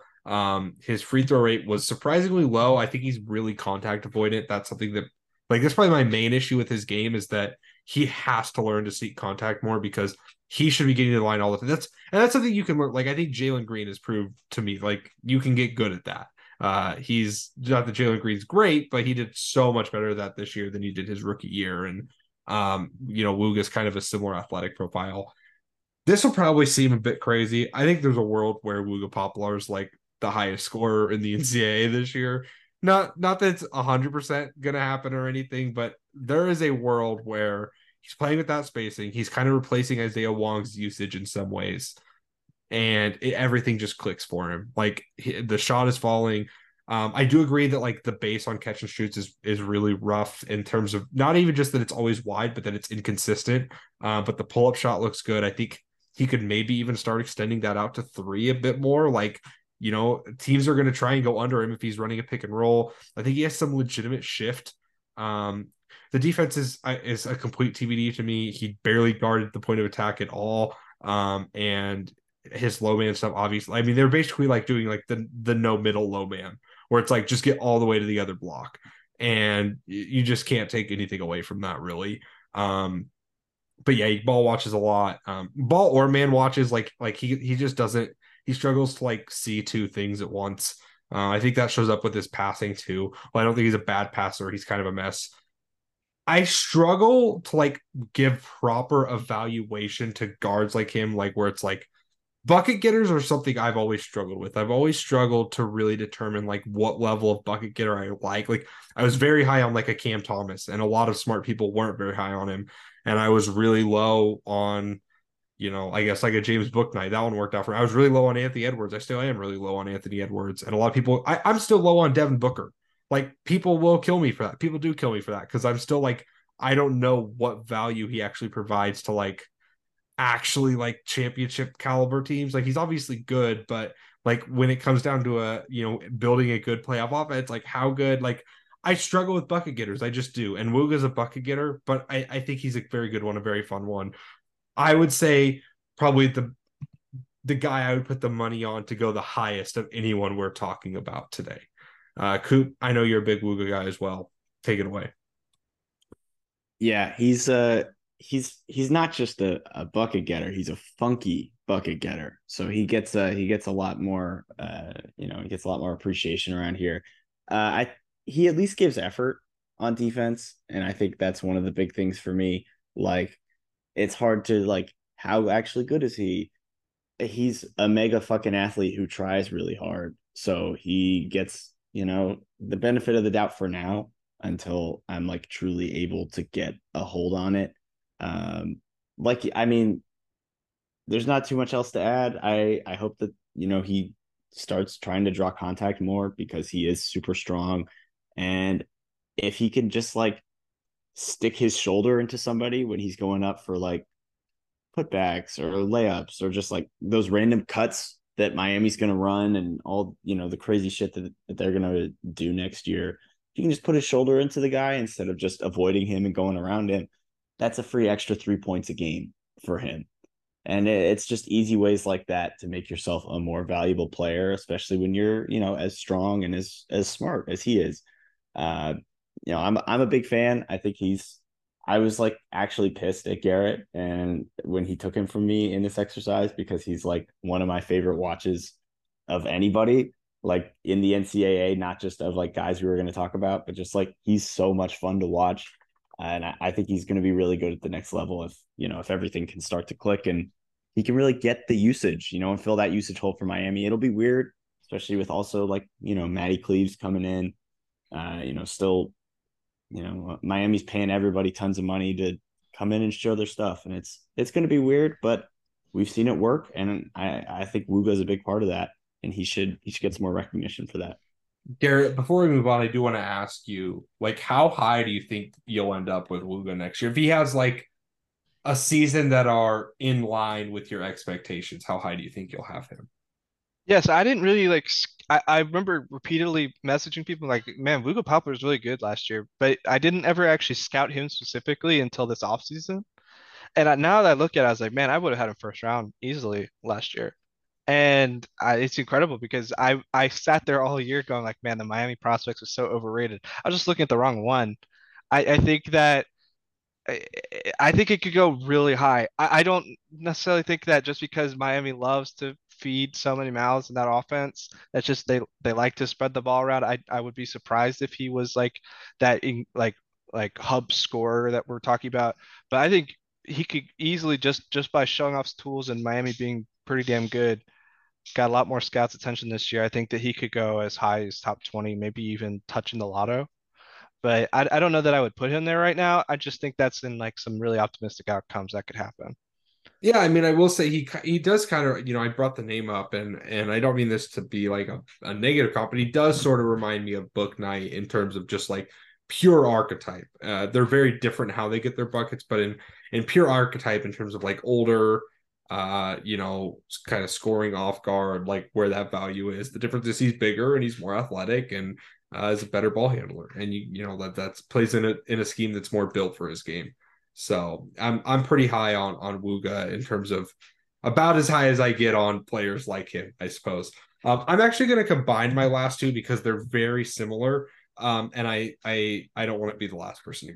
His free throw rate was surprisingly low. I think he's really contact avoidant. That's something that, like, that's probably my main issue with his game, is that he has to learn to seek contact more, because he should be getting to the line all the time. That's something you can learn. Like, I think Jalen Green has proved to me, like, you can get good at that. He's not that Jalen Green's great, but he did so much better at that this year than he did his rookie year. And, you know, Wooga's kind of a similar athletic profile. This will probably seem a bit crazy. I think there's a world where Wooga Poplar is like the highest scorer in the NCAA this year. Not that it's 100% going to happen or anything, but there is a world where he's playing without spacing. He's kind of replacing Isaiah Wong's usage in some ways. And everything just clicks for him. Like the shot is falling. I do agree that like the base on catch and shoots is really rough in terms of not even just that it's always wide, but that it's inconsistent. But the pull-up shot looks good. I think he could maybe even start extending that out to three a bit more. Like, you know, teams are going to try and go under him if he's running a pick and roll. I think he has some legitimate shift. The defense is a complete TBD to me. He barely guarded the point of attack at all. And his low man stuff, obviously. I mean, they're basically like doing like the no middle low man, where it's like just get all the way to the other block, and you just can't take anything away from that, really. But yeah, ball watches a lot. Ball or man watches, like he just doesn't. He struggles to like see two things at once. I think that shows up with his passing too. Well, I don't think he's a bad passer. He's kind of a mess. I struggle to like give proper evaluation to guards like him, like where it's like bucket getters are something I've always struggled with. I've always struggled to really determine like what level of bucket getter I like. Like I was very high on like a Cam Thomas, and a lot of smart people weren't very high on him. And I was really low on, you know, I guess like a James Bouknight. That one worked out for me. I was really low on Anthony Edwards. I still am really low on Anthony Edwards. And a lot of people, I'm still low on Devin Booker. Like people will kill me for that. People do kill me for that, because I'm still like, I don't know what value he actually provides to like actually like championship caliber teams. Like he's obviously good, but like when it comes down to a, you know, building a good playoff offense, like how good, like I struggle with bucket getters. I just do. And Wooga's a bucket getter, but I think he's a very good one, a very fun one. I would say probably the guy I would put the money on to go the highest of anyone we're talking about today. Coop, I know you're a big Wooga guy as well. Take it away. Yeah, he's not just a bucket getter. He's a funky bucket getter. So he gets a lot more, he gets a lot more appreciation around here. He at least gives effort on defense. And I think that's one of the big things for me. Like, it's hard to like, how actually good is he? He's a mega fucking athlete who tries really hard. So he gets, you know, the benefit of the doubt for now until I'm like truly able to get a hold on it. I mean, there's not too much else to add. I hope that, you know, he starts trying to draw contact more, because he is super strong. And if he can just like stick his shoulder into somebody when he's going up for like putbacks or layups, or just like those random cuts that Miami's going to run, and all, you know, the crazy shit that they're going to do next year, you can just put his shoulder into the guy instead of just avoiding him and going around him. That's a free extra 3 points a game for him. And it's just easy ways like that to make yourself a more valuable player, especially when you're, you know, as strong and as smart as he is. I'm a big fan. I think I was like actually pissed at Garrett and when he took him from me in this exercise, because he's like one of my favorite watches of anybody, like in the NCAA, not just of like guys we were going to talk about, but just like, he's so much fun to watch. And I think he's going to be really good at the next level if everything can start to click and he can really get the usage, you know, and fill that usage hole for Miami. It'll be weird, especially with also like, you know, Matty Cleaves coming in, still, you know, Miami's paying everybody tons of money to come in and show their stuff. And it's going to be weird, but we've seen it work. And I think Wooga is a big part of that. And he should get some more recognition for that. Garrett, before we move on, I do want to ask you, like, how high do you think you'll end up with Wooga next year? If he has, like, a season that are in line with your expectations, how high do you think you'll have him? Yes, I didn't really, like, I remember repeatedly messaging people like, man, Wooga Poplar was really good last year, but I didn't ever actually scout him specifically until this offseason. And now that I look at it, I was like, man, I would have had him first round easily last year. And it's incredible because I sat there all year going like, man, the Miami prospects are so overrated. I was just looking at the wrong one. I think that I think it could go really high. I don't necessarily think that just because Miami loves to feed so many mouths in that offense, that's just they like to spread the ball around. I would be surprised if he was like that like hub scorer that we're talking about. But I think he could easily just by showing off his tools and Miami being pretty damn good, got a lot more scouts' attention this year. I think that he could go as high as top 20, maybe even touching the lotto. But I don't know that I would put him there right now. I just think that's in like some really optimistic outcomes that could happen. Yeah, I mean, I will say he does kind of, I brought the name up, and I don't mean this to be like a negative comp, but he does sort of remind me of Book Knight in terms of just like pure archetype. They're very different how they get their buckets, but in pure archetype in terms of like older, kind of scoring off guard, like where that value is. The difference is he's bigger and he's more athletic and is a better ball handler, and that plays in a scheme that's more built for his game. So I'm pretty high on Wooga in terms of about as high as I get on players like him, I suppose. I'm actually going to combine my last two because they're very similar, and I don't want to be the last person to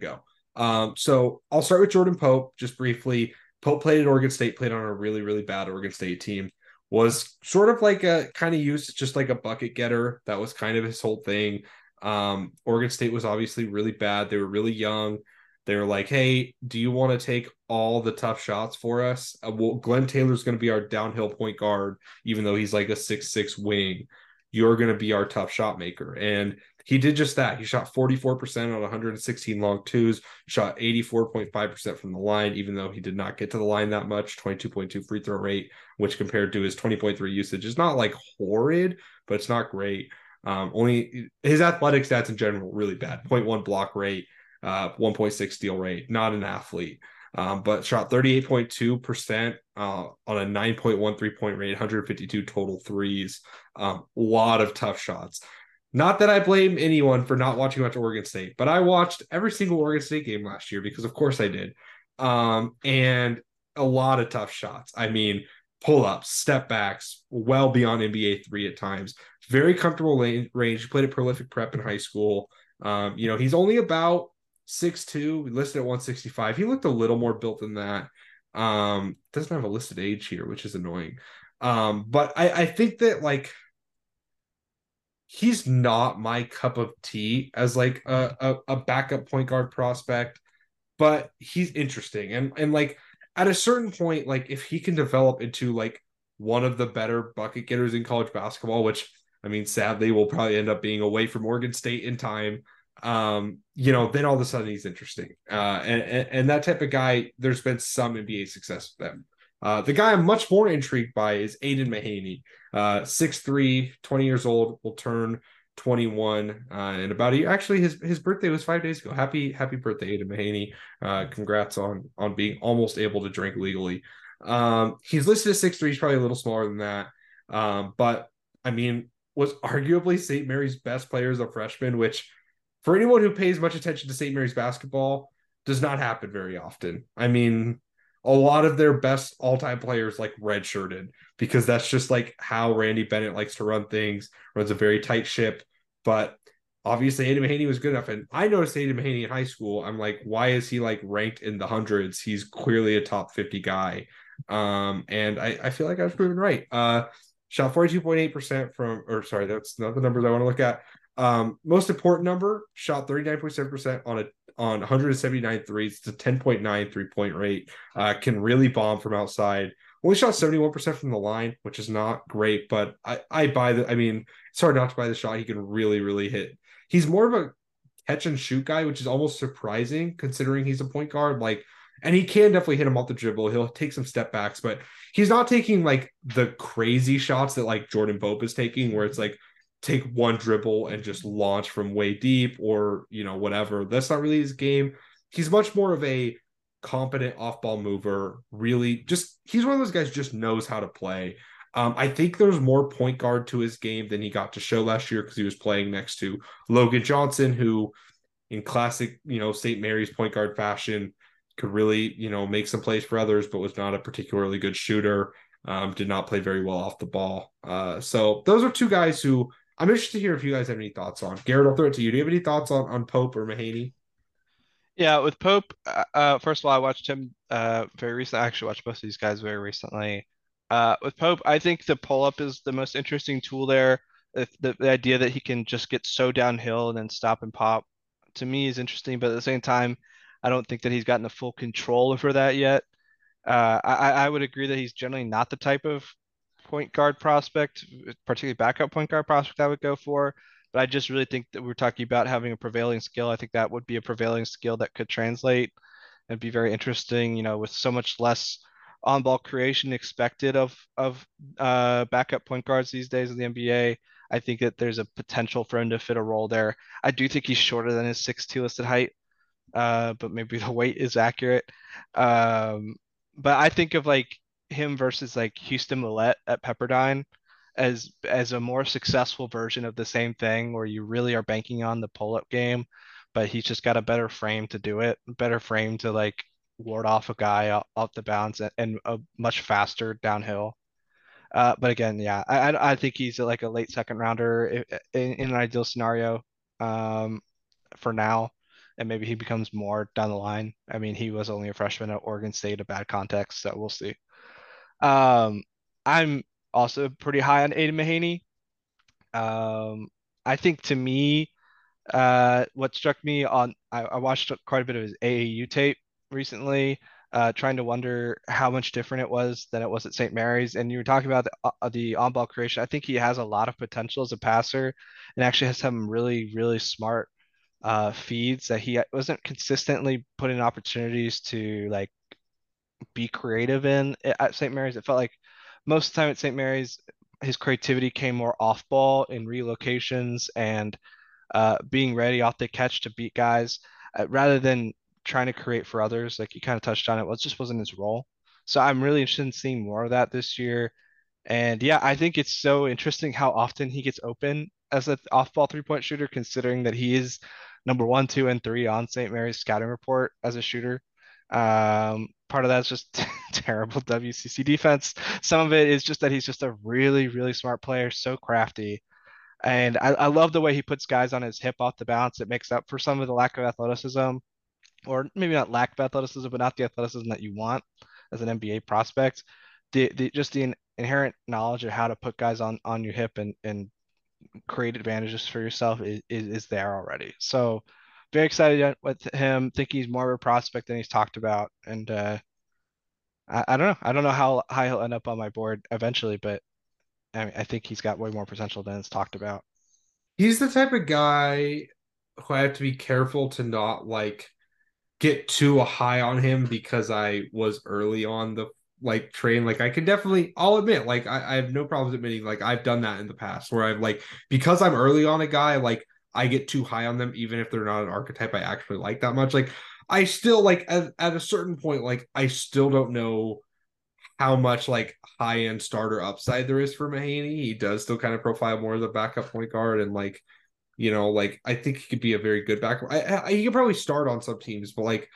go. So I'll start with Jordan Pope just briefly. Pope played at Oregon State, played on a really, really bad Oregon State team. Was sort of like a kind of used just like a bucket getter. That was kind of his whole thing. Oregon State was obviously really bad. They were really young. They were like, hey, do you want to take all the tough shots for us? Well, Glenn Taylor's going to be our downhill point guard, even though he's like a 6'6 wing. You're going to be our tough shot maker. And he did just that. He shot 44% on 116 long twos, shot 84.5% from the line, even though he did not get to the line that much, 22.2 free throw rate, which compared to his 20.3 usage is not like horrid, but it's not great. Only his athletic stats in general, really bad. 0.1 block rate, 1.6 steal rate, not an athlete, but shot 38.2% on a 9.1 3-point rate, 152 total threes, a lot of tough shots. Not that I blame anyone for not watching much Oregon State, but I watched every single Oregon State game last year because, of course, I did. And a lot of tough shots. I mean, pull-ups, step-backs, well beyond NBA 3 at times. Very comfortable range. He played at prolific prep in high school. He's only about 6'2", listed at 165. He looked a little more built than that. Doesn't have a listed age here, which is annoying. But I think that, like, he's not my cup of tea as like a backup point guard prospect, but he's interesting. And like at a certain point, like if he can develop into like one of the better bucket getters in college basketball, which I mean, sadly will probably end up being away from Oregon State in time. Then all of a sudden he's interesting. And that type of guy, there's been some NBA success with them. The guy I'm much more intrigued by is Aidan Mahaney, 6'3", 20 years old, will turn 21 in about a year. Actually, his birthday was 5 days ago. Happy birthday, Aidan Mahaney. Congrats on being almost able to drink legally. He's listed as 6'3". He's probably a little smaller than that. But, I mean, was arguably St. Mary's best player as a freshman, which for anyone who pays much attention to St. Mary's basketball does not happen very often. I mean, a lot of their best all-time players like redshirted because that's just like how Randy Bennett likes to run things, runs a very tight ship. But obviously Aidan Mahaney was good enough. And I noticed Aidan Mahaney in high school. I'm like, why is he like ranked in the hundreds? He's clearly a top 50 guy. And I feel like I was proven right. Shot 42.8% that's not the numbers I want to look at. Most important number, shot 39.7% on 179 threes. It's a 10.9 3-point rate, can really bomb from outside. Only shot 71% from the line, which is not great, but I buy the, I mean, it's hard not to buy the shot. He can really, really hit. He's more of a catch and shoot guy, which is almost surprising considering he's a point guard. Like, and he can definitely hit him off the dribble. He'll take some step backs, but he's not taking like the crazy shots that like Jordan Pope is taking where it's like, take one dribble and just launch from way deep or, whatever. That's not really his game. He's much more of a competent off-ball mover, really. He's one of those guys just knows how to play. I think there's more point guard to his game than he got to show last year because he was playing next to Logan Johnson, who in classic, you know, St. Mary's point guard fashion could really, you know, make some plays for others, but was not a particularly good shooter, did not play very well off the ball. So those are two guys who I'm interested to hear if you guys have any thoughts on. Garrett, I'll throw it to you. Do you have any thoughts on Pope or Mahaney? Yeah, with Pope, first of all, I watched him very recently. I actually watched both of these guys very recently. With Pope, I think the pull-up is the most interesting tool there. The idea that he can just get so downhill and then stop and pop, to me, is interesting. But at the same time, I don't think that he's gotten the full control over that yet. I would agree that he's generally not the type of point guard prospect, particularly backup point guard prospect I would go for. But I just really think that we're talking about having a prevailing skill. I think that would be a prevailing skill that could translate and be very interesting, you know, with so much less on-ball creation expected of backup point guards these days in the NBA. I think that there's a potential for him to fit a role there. I do think he's shorter than his 6'2" listed height, but maybe the weight is accurate. But I think of like him versus like Houston Millett at Pepperdine as a more successful version of the same thing, where you really are banking on the pull-up game, but he's just got a better frame to do it, better frame to like ward off a guy off the bounce and a much faster downhill. But again, yeah, I think he's like a late second rounder in an ideal scenario for now. And maybe he becomes more down the line. I mean, he was only a freshman at Oregon State, a bad context, so we'll see. I'm also pretty high on Aidan Mahaney. I think to me, what struck me on, I watched quite a bit of his AAU tape recently, trying to wonder how much different it was than it was at St. Mary's. And you were talking about the on-ball creation. I think he has a lot of potential as a passer and actually has some really, really smart feeds that he wasn't consistently put in opportunities to like be creative in at St. Mary's. It felt like most of the time at St. Mary's, his creativity came more off ball in relocations and being ready off the catch to beat guys rather than trying to create for others. Like you kind of touched on it. Well, it just wasn't his role. So I'm really interested in seeing more of that this year. And yeah, I think it's so interesting how often he gets open as an off ball 3-point shooter, considering that he is number 1, 2, and 3 on St. Mary's scouting report as a shooter. Part of that is just terrible WCC defense. Some of it is just that he's just a really, really smart player, so crafty. And I love the way he puts guys on his hip off the bounce. It makes up for some of the lack of athleticism, or maybe not lack of athleticism, but not the athleticism that you want as an NBA prospect. Just the inherent knowledge of how to put guys on your hip and create advantages for yourself is there already. So very excited with him. Think he's more of a prospect than he's talked about. And I don't know. I don't know how high he'll end up on my board eventually, but I mean, I think he's got way more potential than it's talked about. He's the type of guy who I have to be careful to not like get too high on him because I was early on the like train. Like I can definitely, I'll admit, like I have no problems admitting, like I've done that in the past where I've like, because I'm early on a guy, like I get too high on them, even if they're not an archetype I actually like that much. Like I still like at a certain point, like I still don't know how much like high end starter upside there is for Mahaney. He does still kind of profile more as a backup point guard, and like, you know, like I think he could be a very good backup. He could probably start on some teams, but like,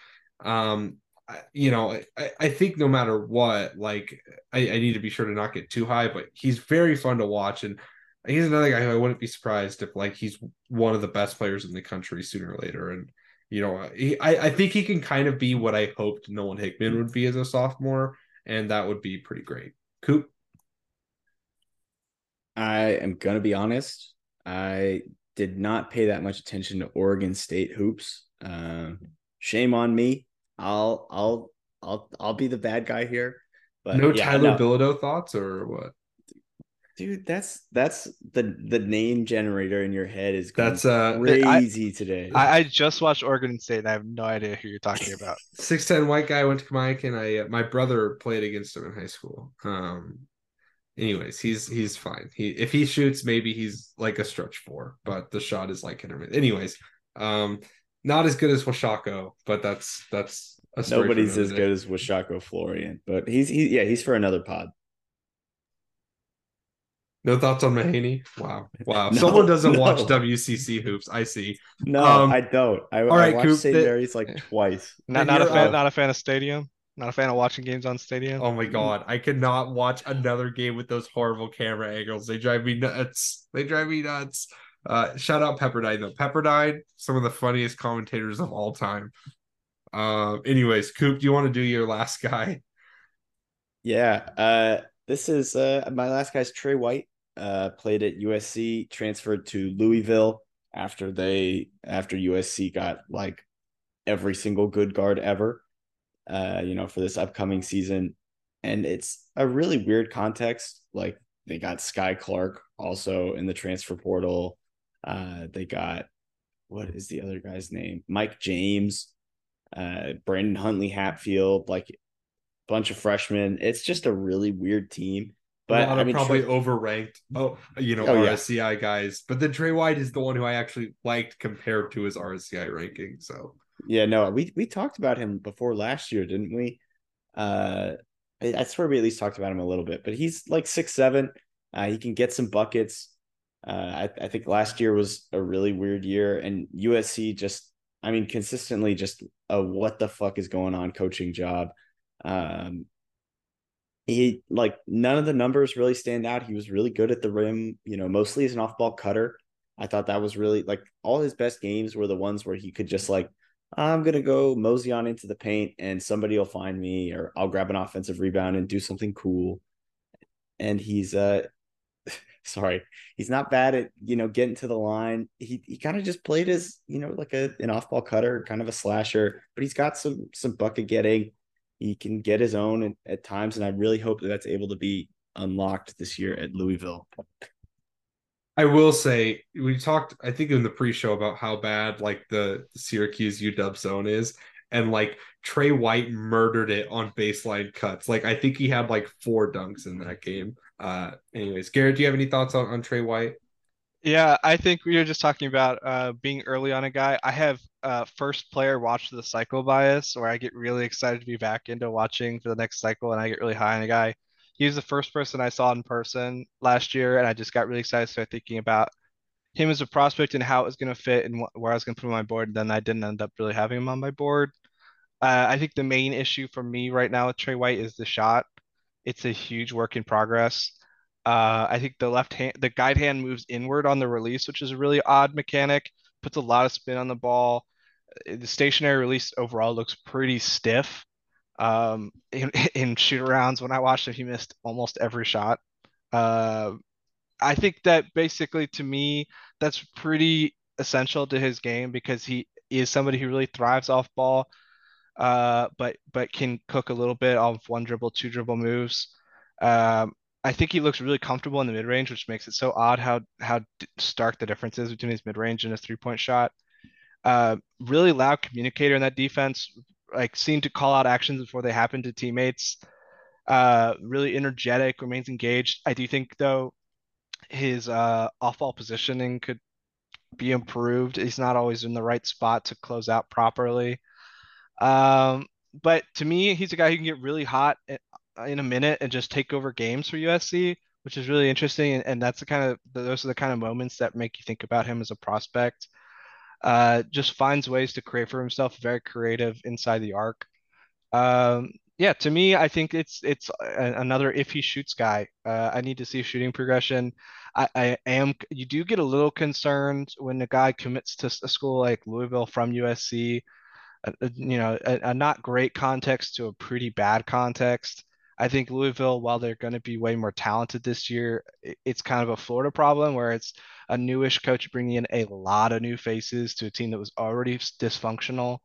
you know, I think no matter what, like I need to be sure to not get too high, but he's very fun to watch. And he's another guy who I wouldn't be surprised if like he's one of the best players in the country sooner or later. And, you know, I think he can kind of be what I hoped Nolan Hickman would be as a sophomore, and that would be pretty great. Coop? I am going to be honest. I did not pay that much attention to Oregon State hoops. Shame on me. I'll be the bad guy here. But no, yeah, Tyler Bilodeau thoughts or what? Dude, that's the name generator in your head is going crazy today. I just watched Oregon State and I have no idea who you're talking about. 6'10" white guy went to Kymany, and my brother played against him in high school. Anyways, he's fine. If he shoots, maybe he's like a stretch 4, but the shot is like intermittent. Anyways, not as good as Washaco, but that's a story. Nobody's as good as Washaco Florian, but he's for another pod. No thoughts on Mahaney? Wow. No, someone doesn't watch WCC hoops. I see. No, I don't. All right, I watched St. Mary's like twice. Not a fan of Stadium. Not a fan of watching games on Stadium. Oh my God, I cannot watch another game with those horrible camera angles. They drive me nuts. Shout out Pepperdine though. Pepperdine, some of the funniest commentators of all time. Anyways, Coop, do you want to do your last guy? Yeah. This is my last guy's Tre White. Played at USC, transferred to Louisville after USC got like every single good guard ever. For this upcoming season. And it's a really weird context. Like they got Sky Clark also in the transfer portal. They got, what is the other guy's name? Mike James, Brandon Huntley Hatfield, like a bunch of freshmen. It's just a really weird team. But I mean, probably overranked. RSCI guys. But then Tre White is the one who I actually liked compared to his RSCI ranking. So yeah, no, we talked about him before last year, didn't we? I swear we at least talked about him a little bit, but he's like 6'7". He can get some buckets. I think last year was a really weird year, and USC consistently just a what the fuck is going on coaching job. He like none of the numbers really stand out. He was really good at the rim, mostly as an off-ball cutter. I thought that was really like all his best games were the ones where he could just like, I'm going to go mosey on into the paint and somebody will find me, or I'll grab an offensive rebound and do something cool. And he's not bad at, getting to the line. He kind of just played as, like an off-ball cutter, kind of a slasher, but he's got some bucket getting. He can get his own at times. And I really hope that's able to be unlocked this year at Louisville. I will say we talked, I think, in the pre-show about how bad like the Syracuse UW zone is, and like Tre White murdered it on baseline cuts. Like I think he had like 4 dunks in that game. Anyways, Garrett, do you have any thoughts on Tre White? Yeah, I think we were just talking about being early on a guy. I have first player watch the cycle bias, where I get really excited to be back into watching for the next cycle, and I get really high on a guy. He was the first person I saw in person last year, and I just got really excited. Started thinking about him as a prospect and how it was going to fit and where I was going to put him on my board. And then I didn't end up really having him on my board. I think the main issue for me right now with Tre White is the shot. It's a huge work in progress. I think the the guide hand moves inward on the release, which is a really odd mechanic. Puts a lot of spin on the ball. The stationary release overall looks pretty stiff. In shoot-arounds, when I watched him, he missed almost every shot. I think that basically, to me, that's pretty essential to his game, because he is somebody who really thrives off ball, but can cook a little bit off one dribble, two dribble moves. I think he looks really comfortable in the mid-range, which makes it so odd how stark the difference is between his mid-range and his three-point shot. Really loud communicator in that defense, like seemed to call out actions before they happened to teammates. Really energetic, remains engaged. I do think, though, his off-ball positioning could be improved. He's not always in the right spot to close out properly. But to me, he's a guy who can get really hot in a minute and just take over games for USC, which is really interesting. And that's those are the kind of moments that make you think about him as a prospect. Just finds ways to create for himself, very creative inside the arc. To me, I think it's another if he shoots guy. I need to see shooting progression. You do get a little concerned when a guy commits to a school like Louisville from USC, a not great context to a pretty bad context. I think Louisville, while they're going to be way more talented this year, it's kind of a Florida problem where it's a newish coach bringing in a lot of new faces to a team that was already dysfunctional.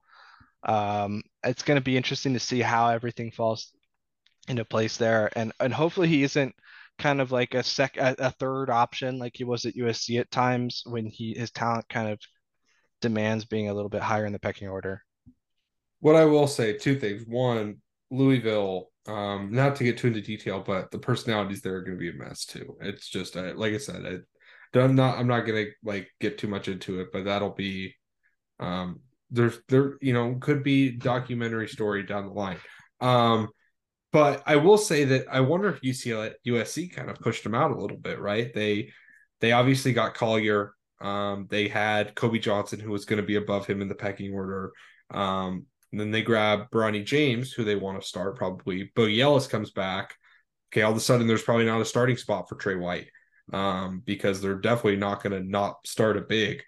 It's going to be interesting to see how everything falls into place there. And hopefully he isn't kind of like a third option like he was at USC at times, when his talent kind of demands being a little bit higher in the pecking order. What I will say, 2 things. One, Louisville, not to get too into detail, but the personalities there are going to be a mess too. It's just, like I said, I'm not going to like get too much into it, but that'll be, there could be documentary story down the line. But I will say that I wonder if USC kind of pushed him out a little bit, right? They obviously got Collier. They had Kobe Johnson, who was going to be above him in the pecking order. And then they grab Bronny James, who they want to start probably. Bo Yelis comes back. Okay, all of a sudden there's probably not a starting spot for Tre White because they're definitely not going to not start a big.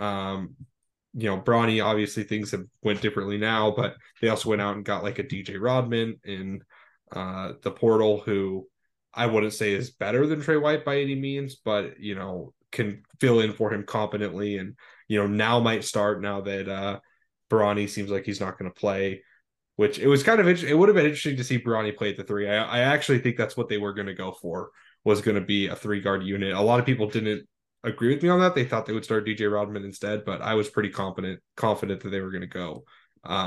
Bronny, obviously things have went differently now, but they also went out and got like a DJ Rodman in the portal, who I wouldn't say is better than Tre White by any means, but, can fill in for him competently and, now might start now that Bronny seems like he's not going to play, which it was kind of interesting. It would have been interesting to see Bronny play at the three. I actually think that's what they were going to go for, was going to be a three-guard unit. A lot of people didn't agree with me on that. They thought they would start DJ Rodman instead, but I was pretty confident that they were going to go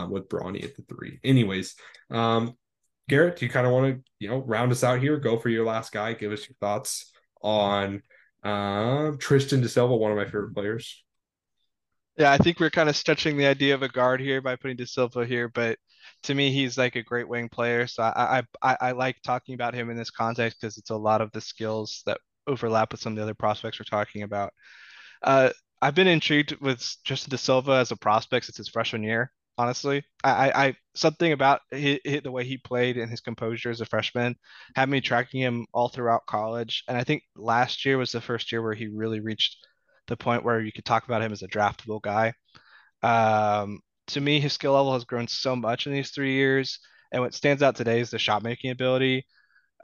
with Bronny at the three. Anyways, Garrett, do you kind of want to, round us out here, go for your last guy, give us your thoughts on Tristan Da Silva, one of my favorite players? Yeah, I think we're kind of stretching the idea of a guard here by putting Da Silva here, but to me, he's like a great wing player. So I like talking about him in this context because it's a lot of the skills that overlap with some of the other prospects we're talking about. I've been intrigued with Tristan Da Silva as a prospect since his freshman year. Honestly, I something about the way he played and his composure as a freshman had me tracking him all throughout college. And I think last year was the first year where he really reached the point where you could talk about him as a draftable guy. To me, his skill level has grown so much in these 3 years. And what stands out today is the shot making ability.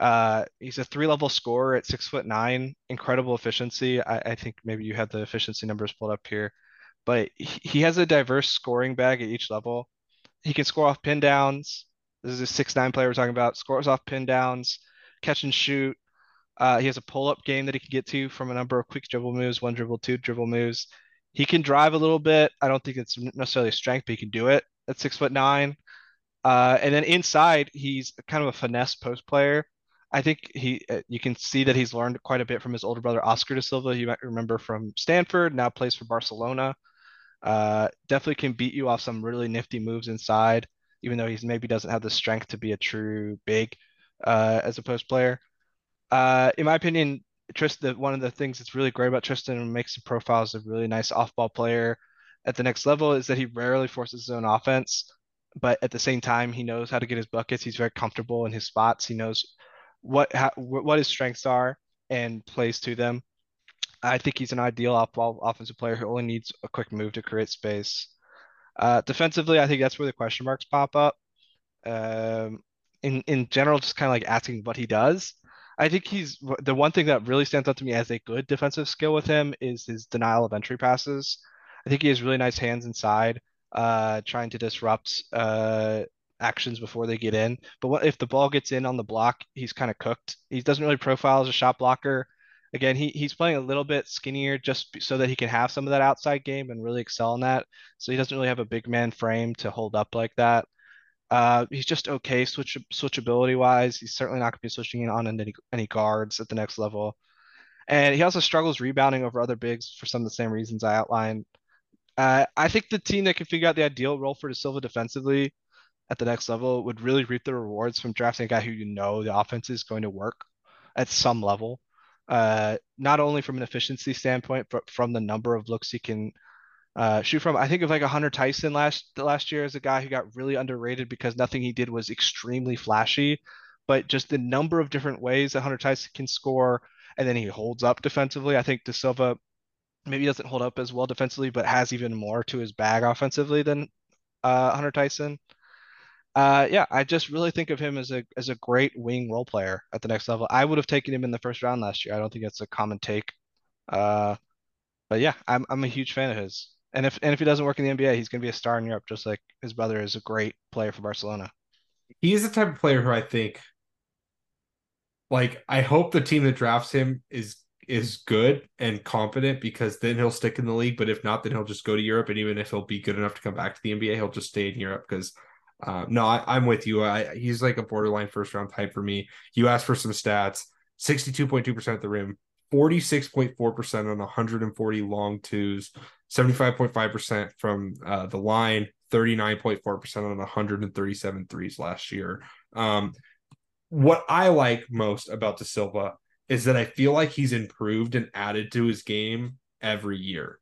He's a 3-level scorer at 6'9", incredible efficiency. I think maybe you had the efficiency numbers pulled up here. But he has a diverse scoring bag at each level. He can score off pin downs. This is a 6'9" player we're talking about. Scores off pin downs, catch and shoot. He has a pull-up game that he can get to from a number of quick dribble moves, one dribble, two dribble moves. He can drive a little bit. I don't think it's necessarily strength, but he can do it at 6'9". And then inside, he's kind of a finesse post player. I think you can see that he's learned quite a bit from his older brother, Oscar Da Silva, who you might remember from Stanford, now plays for Barcelona. Definitely can beat you off some really nifty moves inside, even though he's maybe doesn't have the strength to be a true big as a post player. In my opinion, Tristan, one of the things that's really great about Tristan and makes him profile as a really nice off-ball player at the next level is that he rarely forces his own offense, but at the same time, he knows how to get his buckets. He's very comfortable in his spots. He knows what his strengths are and plays to them. I think he's an ideal off-ball offensive player who only needs a quick move to create space. Defensively, I think that's where the question marks pop up. In general, just kind of like asking what he does. I think he's the one thing that really stands out to me as a good defensive skill with him is his denial of entry passes. I think he has really nice hands inside, trying to disrupt actions before they get in. But if the ball gets in on the block, he's kind of cooked. He doesn't really profile as a shot blocker. Again, he's playing a little bit skinnier just so that he can have some of that outside game and really excel in that. So he doesn't really have a big man frame to hold up like that. He's just okay switchability-wise. He's certainly not going to be switching in on any guards at the next level. And he also struggles rebounding over other bigs for some of the same reasons I outlined. I think the team that can figure out the ideal role for Da Silva defensively at the next level would really reap the rewards from drafting a guy who the offense is going to work at some level. Not only from an efficiency standpoint, but from the number of looks he can shoot from. I think of like a Hunter Tyson last year as a guy who got really underrated because nothing he did was extremely flashy, but just the number of different ways that Hunter Tyson can score, and then he holds up defensively. I think Da Silva maybe doesn't hold up as well defensively, but has even more to his bag offensively than Hunter Tyson. I just really think of him as a great wing role player at the next level. I would have taken him in the first round last year. I don't think that's a common take. I'm a huge fan of his. And if he doesn't work in the NBA, he's going to be a star in Europe, just like his brother is a great player for Barcelona. He is the type of player who I think, I hope the team that drafts him is good and competent, because then he'll stick in the league. But if not, then he'll just go to Europe. And even if he'll be good enough to come back to the NBA, he'll just stay in Europe because... I'm with you. He's like a borderline first round type for me. You asked for some stats: 62.2% at the rim, 46.4% on 140 long twos, 75.5% from the line, 39.4% on 137 threes last year. what I like most about Da Silva is that I feel like he's improved and added to his game every year.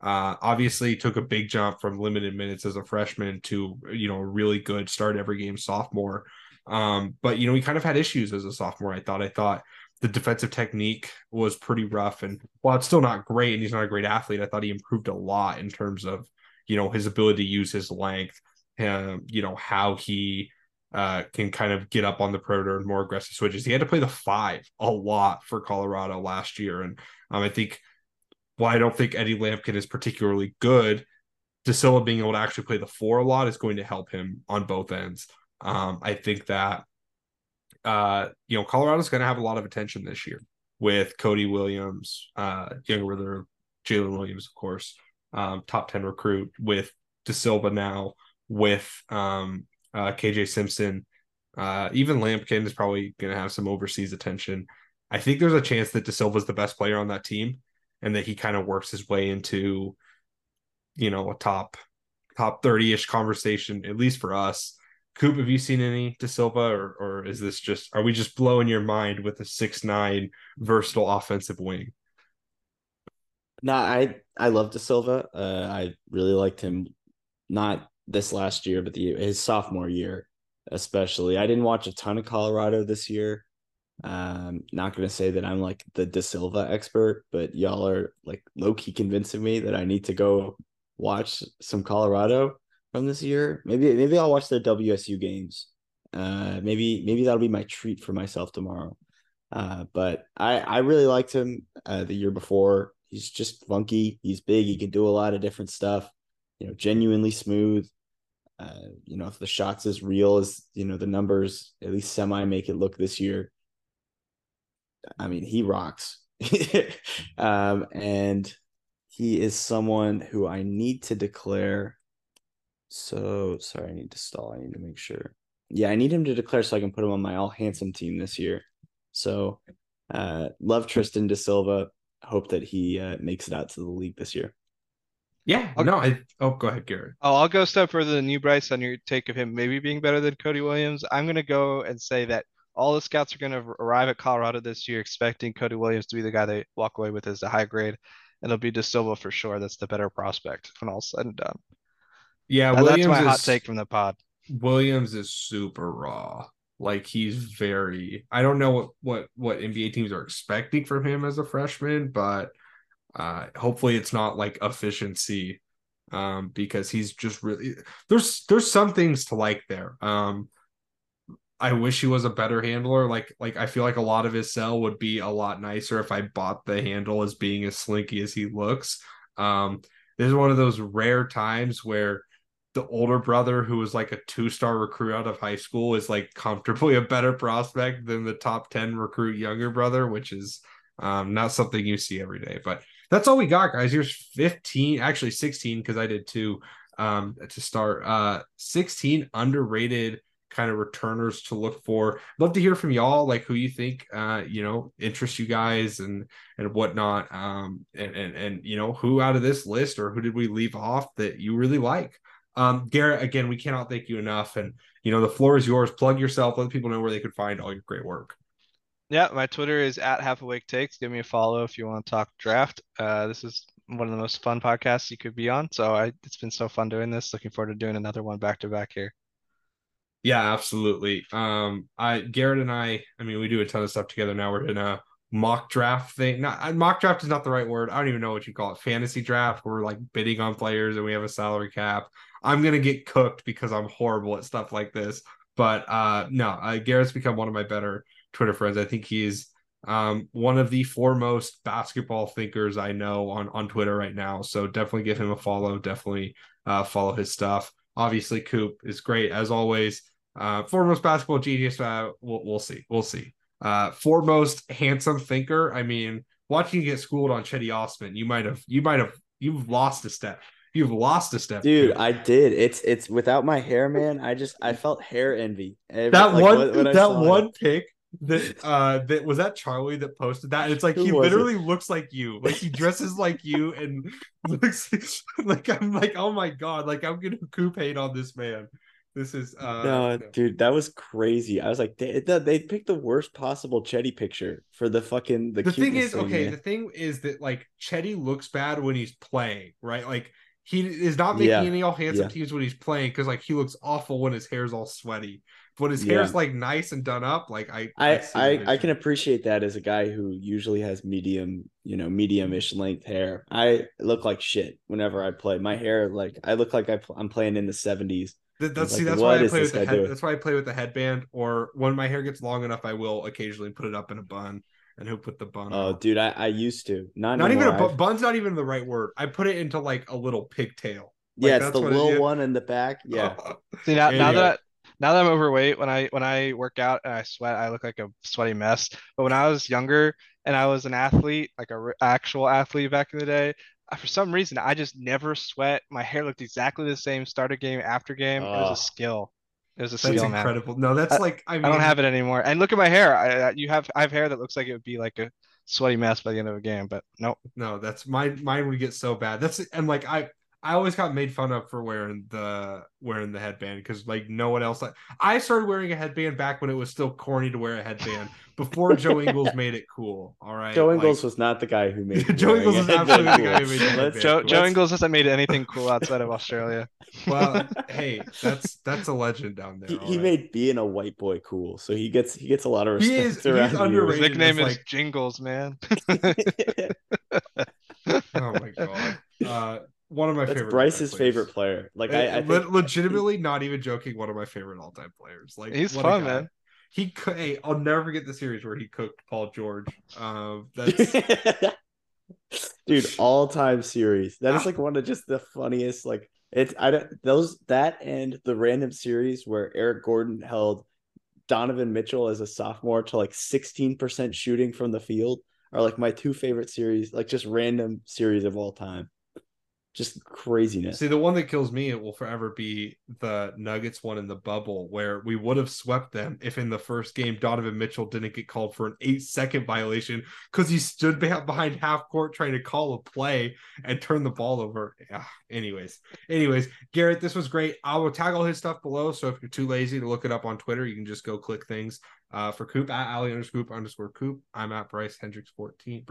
Obviously, he took a big jump from limited minutes as a freshman to, you know, a really good start every game sophomore. But, you know, he kind of had issues as a sophomore. I thought the defensive technique was pretty rough, and while it's still not great and he's not a great athlete, I thought he improved a lot in terms of, you know, his ability to use his length, you know, how he can kind of get up on the perimeter and more aggressive switches. He had to play the five a lot for Colorado last year. And I think, while I don't think Eddie Lampkin is particularly good, Da Silva being able to actually play the four a lot is going to help him on both ends. I think that, you know, Colorado's going to have a lot of attention this year with Cody Williams, young brother Jalen Williams, of course, top 10 recruit, with Da Silva now, with KJ Simpson. Even Lampkin is probably going to have some overseas attention. I think there's a chance that Da Silva is the best player on that team and that he kind of works his way into, you know, a top 30-ish conversation, at least for us. Coop, have you seen any Da Silva, or is this just, are we just blowing your mind with a 6'9" versatile offensive wing? No, I love Da Silva. I really liked him, not this last year, but his sophomore year especially. I didn't watch a ton of Colorado this year. Not going to say that I'm like the Da Silva expert, but y'all are like low-key convincing me that I need to go watch some Colorado from this year. Maybe I'll watch their WSU games. Maybe that'll be my treat for myself tomorrow. But I really liked him the year before. He's just funky. He's big. He can do a lot of different stuff. You know, genuinely smooth. You know, if the shots is real as, you know, the numbers at least semi make it look this year, I mean, he rocks. And he is someone who I need to declare. So sorry, I need to stall. I need to make sure. Yeah, I need him to declare so I can put him on my all handsome team this year. So love Tristan Da Silva. Hope that he makes it out to the league this year. Yeah. Go ahead, Garrett. I'll go a step further than you, Bryce, on your take of him maybe being better than Cody Williams. I'm going to go and say that all the scouts are going to arrive at Colorado this year expecting Cody Williams to be the guy they walk away with as the high grade, and it'll be Da Silva for sure. That's the better prospect when all's said and done. Yeah, that's my hot take from the pod. Williams is super raw. Like, he's very, I don't know what NBA teams are expecting from him as a freshman, but hopefully it's not like efficiency, because he's just really, there's some things to like there. I wish he was a better handler. Like I feel like a lot of his sell would be a lot nicer if I bought the handle as being as slinky as he looks. This is one of those rare times where the older brother who was like a 2-star recruit out of high school is like comfortably a better prospect than the top 10 recruit younger brother, which is not something you see every day. But that's all we got, guys. Here's 16, because I did 2 to start. 16 underrated kind of returners to look for. Love to hear from y'all, like who you think you know, interests you guys and whatnot, and you know, who out of this list or who did we leave off that you really like. Garrett, again, we cannot thank you enough, and you know, the floor is yours. Plug yourself, let people know where they could find all your great work. Yeah, my Twitter is @halfawaketakes. Give me a follow if you want to talk draft. This is one of the most fun podcasts you could be on, so it's been so fun doing this. Looking forward to doing another one back to back here. Yeah, absolutely. Garrett and I mean, we do a ton of stuff together now. We're in a mock draft thing. Mock draft is not the right word. I don't even know what you call it. Fantasy draft. We're like bidding on players and we have a salary cap. I'm going to get cooked because I'm horrible at stuff like this. But Garrett's become one of my better Twitter friends. I think he's one of the foremost basketball thinkers I know on Twitter right now. So definitely give him a follow. Definitely follow his stuff. Obviously, Coop is great, as always. Foremost basketball genius, we'll see. Foremost handsome thinker, I mean, watching you get schooled on Chetty Osman, you've lost a step. You've lost a step. Dude, I did. It's without my hair, man. I felt hair envy. That one pic. That was that Charlie that posted that. It's like he literally looks like you, like he dresses like you, and looks like I'm like, oh my god, like I'm gonna Coop hate on this man. This is dude, that was crazy. I was like, they picked the worst possible Chetty picture for the fucking the thing is thing, okay. Man. The thing is that like Chetty looks bad when he's playing, right? Like he is not making any all handsome teams when he's playing because like he looks awful when his hair's all sweaty. But his hair's like nice and done up. Like I can appreciate that as a guy who usually has medium-ish length hair. I look like shit whenever I play. My hair, like I look like I'm playing in the 70s. That's why I play with the headband. Or when my hair gets long enough, I will occasionally put it up in a bun. And who put the bun? Oh, on. Dude, I used to not even a bun's not even the right word. I put it into like a little pigtail. Like, yeah, it's the little one in the back. Yeah. See now that I'm overweight, when I work out and I sweat, I look like a sweaty mess. But when I was younger and I was an athlete, like an actual athlete back in the day, for some reason, I just never sweat. My hair looked exactly the same, starter game, after game. It was a skill. It was a skill, man. That's incredible. No, that's like... I don't have it anymore. And look at my hair. I have hair that looks like it would be like a sweaty mess by the end of a game, but nope. No, that's... Mine would get so bad. That's... And like, I always got made fun of for wearing the headband because like no one else. I started wearing a headband back when it was still corny to wear a headband before Joe Ingles made it cool. All right, Joe Ingles was not the guy who made it. Joe Ingles was absolutely the guy who made it. Joe Ingles hasn't made anything cool outside of Australia. Well, hey, that's a legend down there. He made being a white boy cool, so he gets a lot of respect. He's underrated. His nickname is Jingles, man. Oh my god. One of my favorite. Bryce's favorite player. Like I legitimately, not even joking, one of my favorite all-time players. Like he's fun, man. Hey, I'll never forget the series where he cooked Paul George. That's dude, all-time series. That is like one of just the funniest. Like it's and the random series where Eric Gordon held Donovan Mitchell as a sophomore to like 16% shooting from the field are like my two favorite series. Like just random series of all time. Just craziness. See, the one that kills me, it will forever be the Nuggets one in the bubble where we would have swept them if in the first game Donovan Mitchell didn't get called for an 8-second violation because he stood behind half court trying to call a play and turn the ball over. Yeah. Anyways, Garrett, this was great. I will tag all his stuff below, so if you're too lazy to look it up on Twitter, you can just go click things. For Coop, at @Ali_Coop. I'm at Bryce Hendrick 14,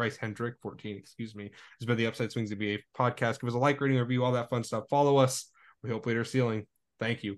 excuse me. It's been the Upside Swings NBA podcast. Give us a like, rating, review, all that fun stuff. Follow us. We hope later ceiling. Thank you.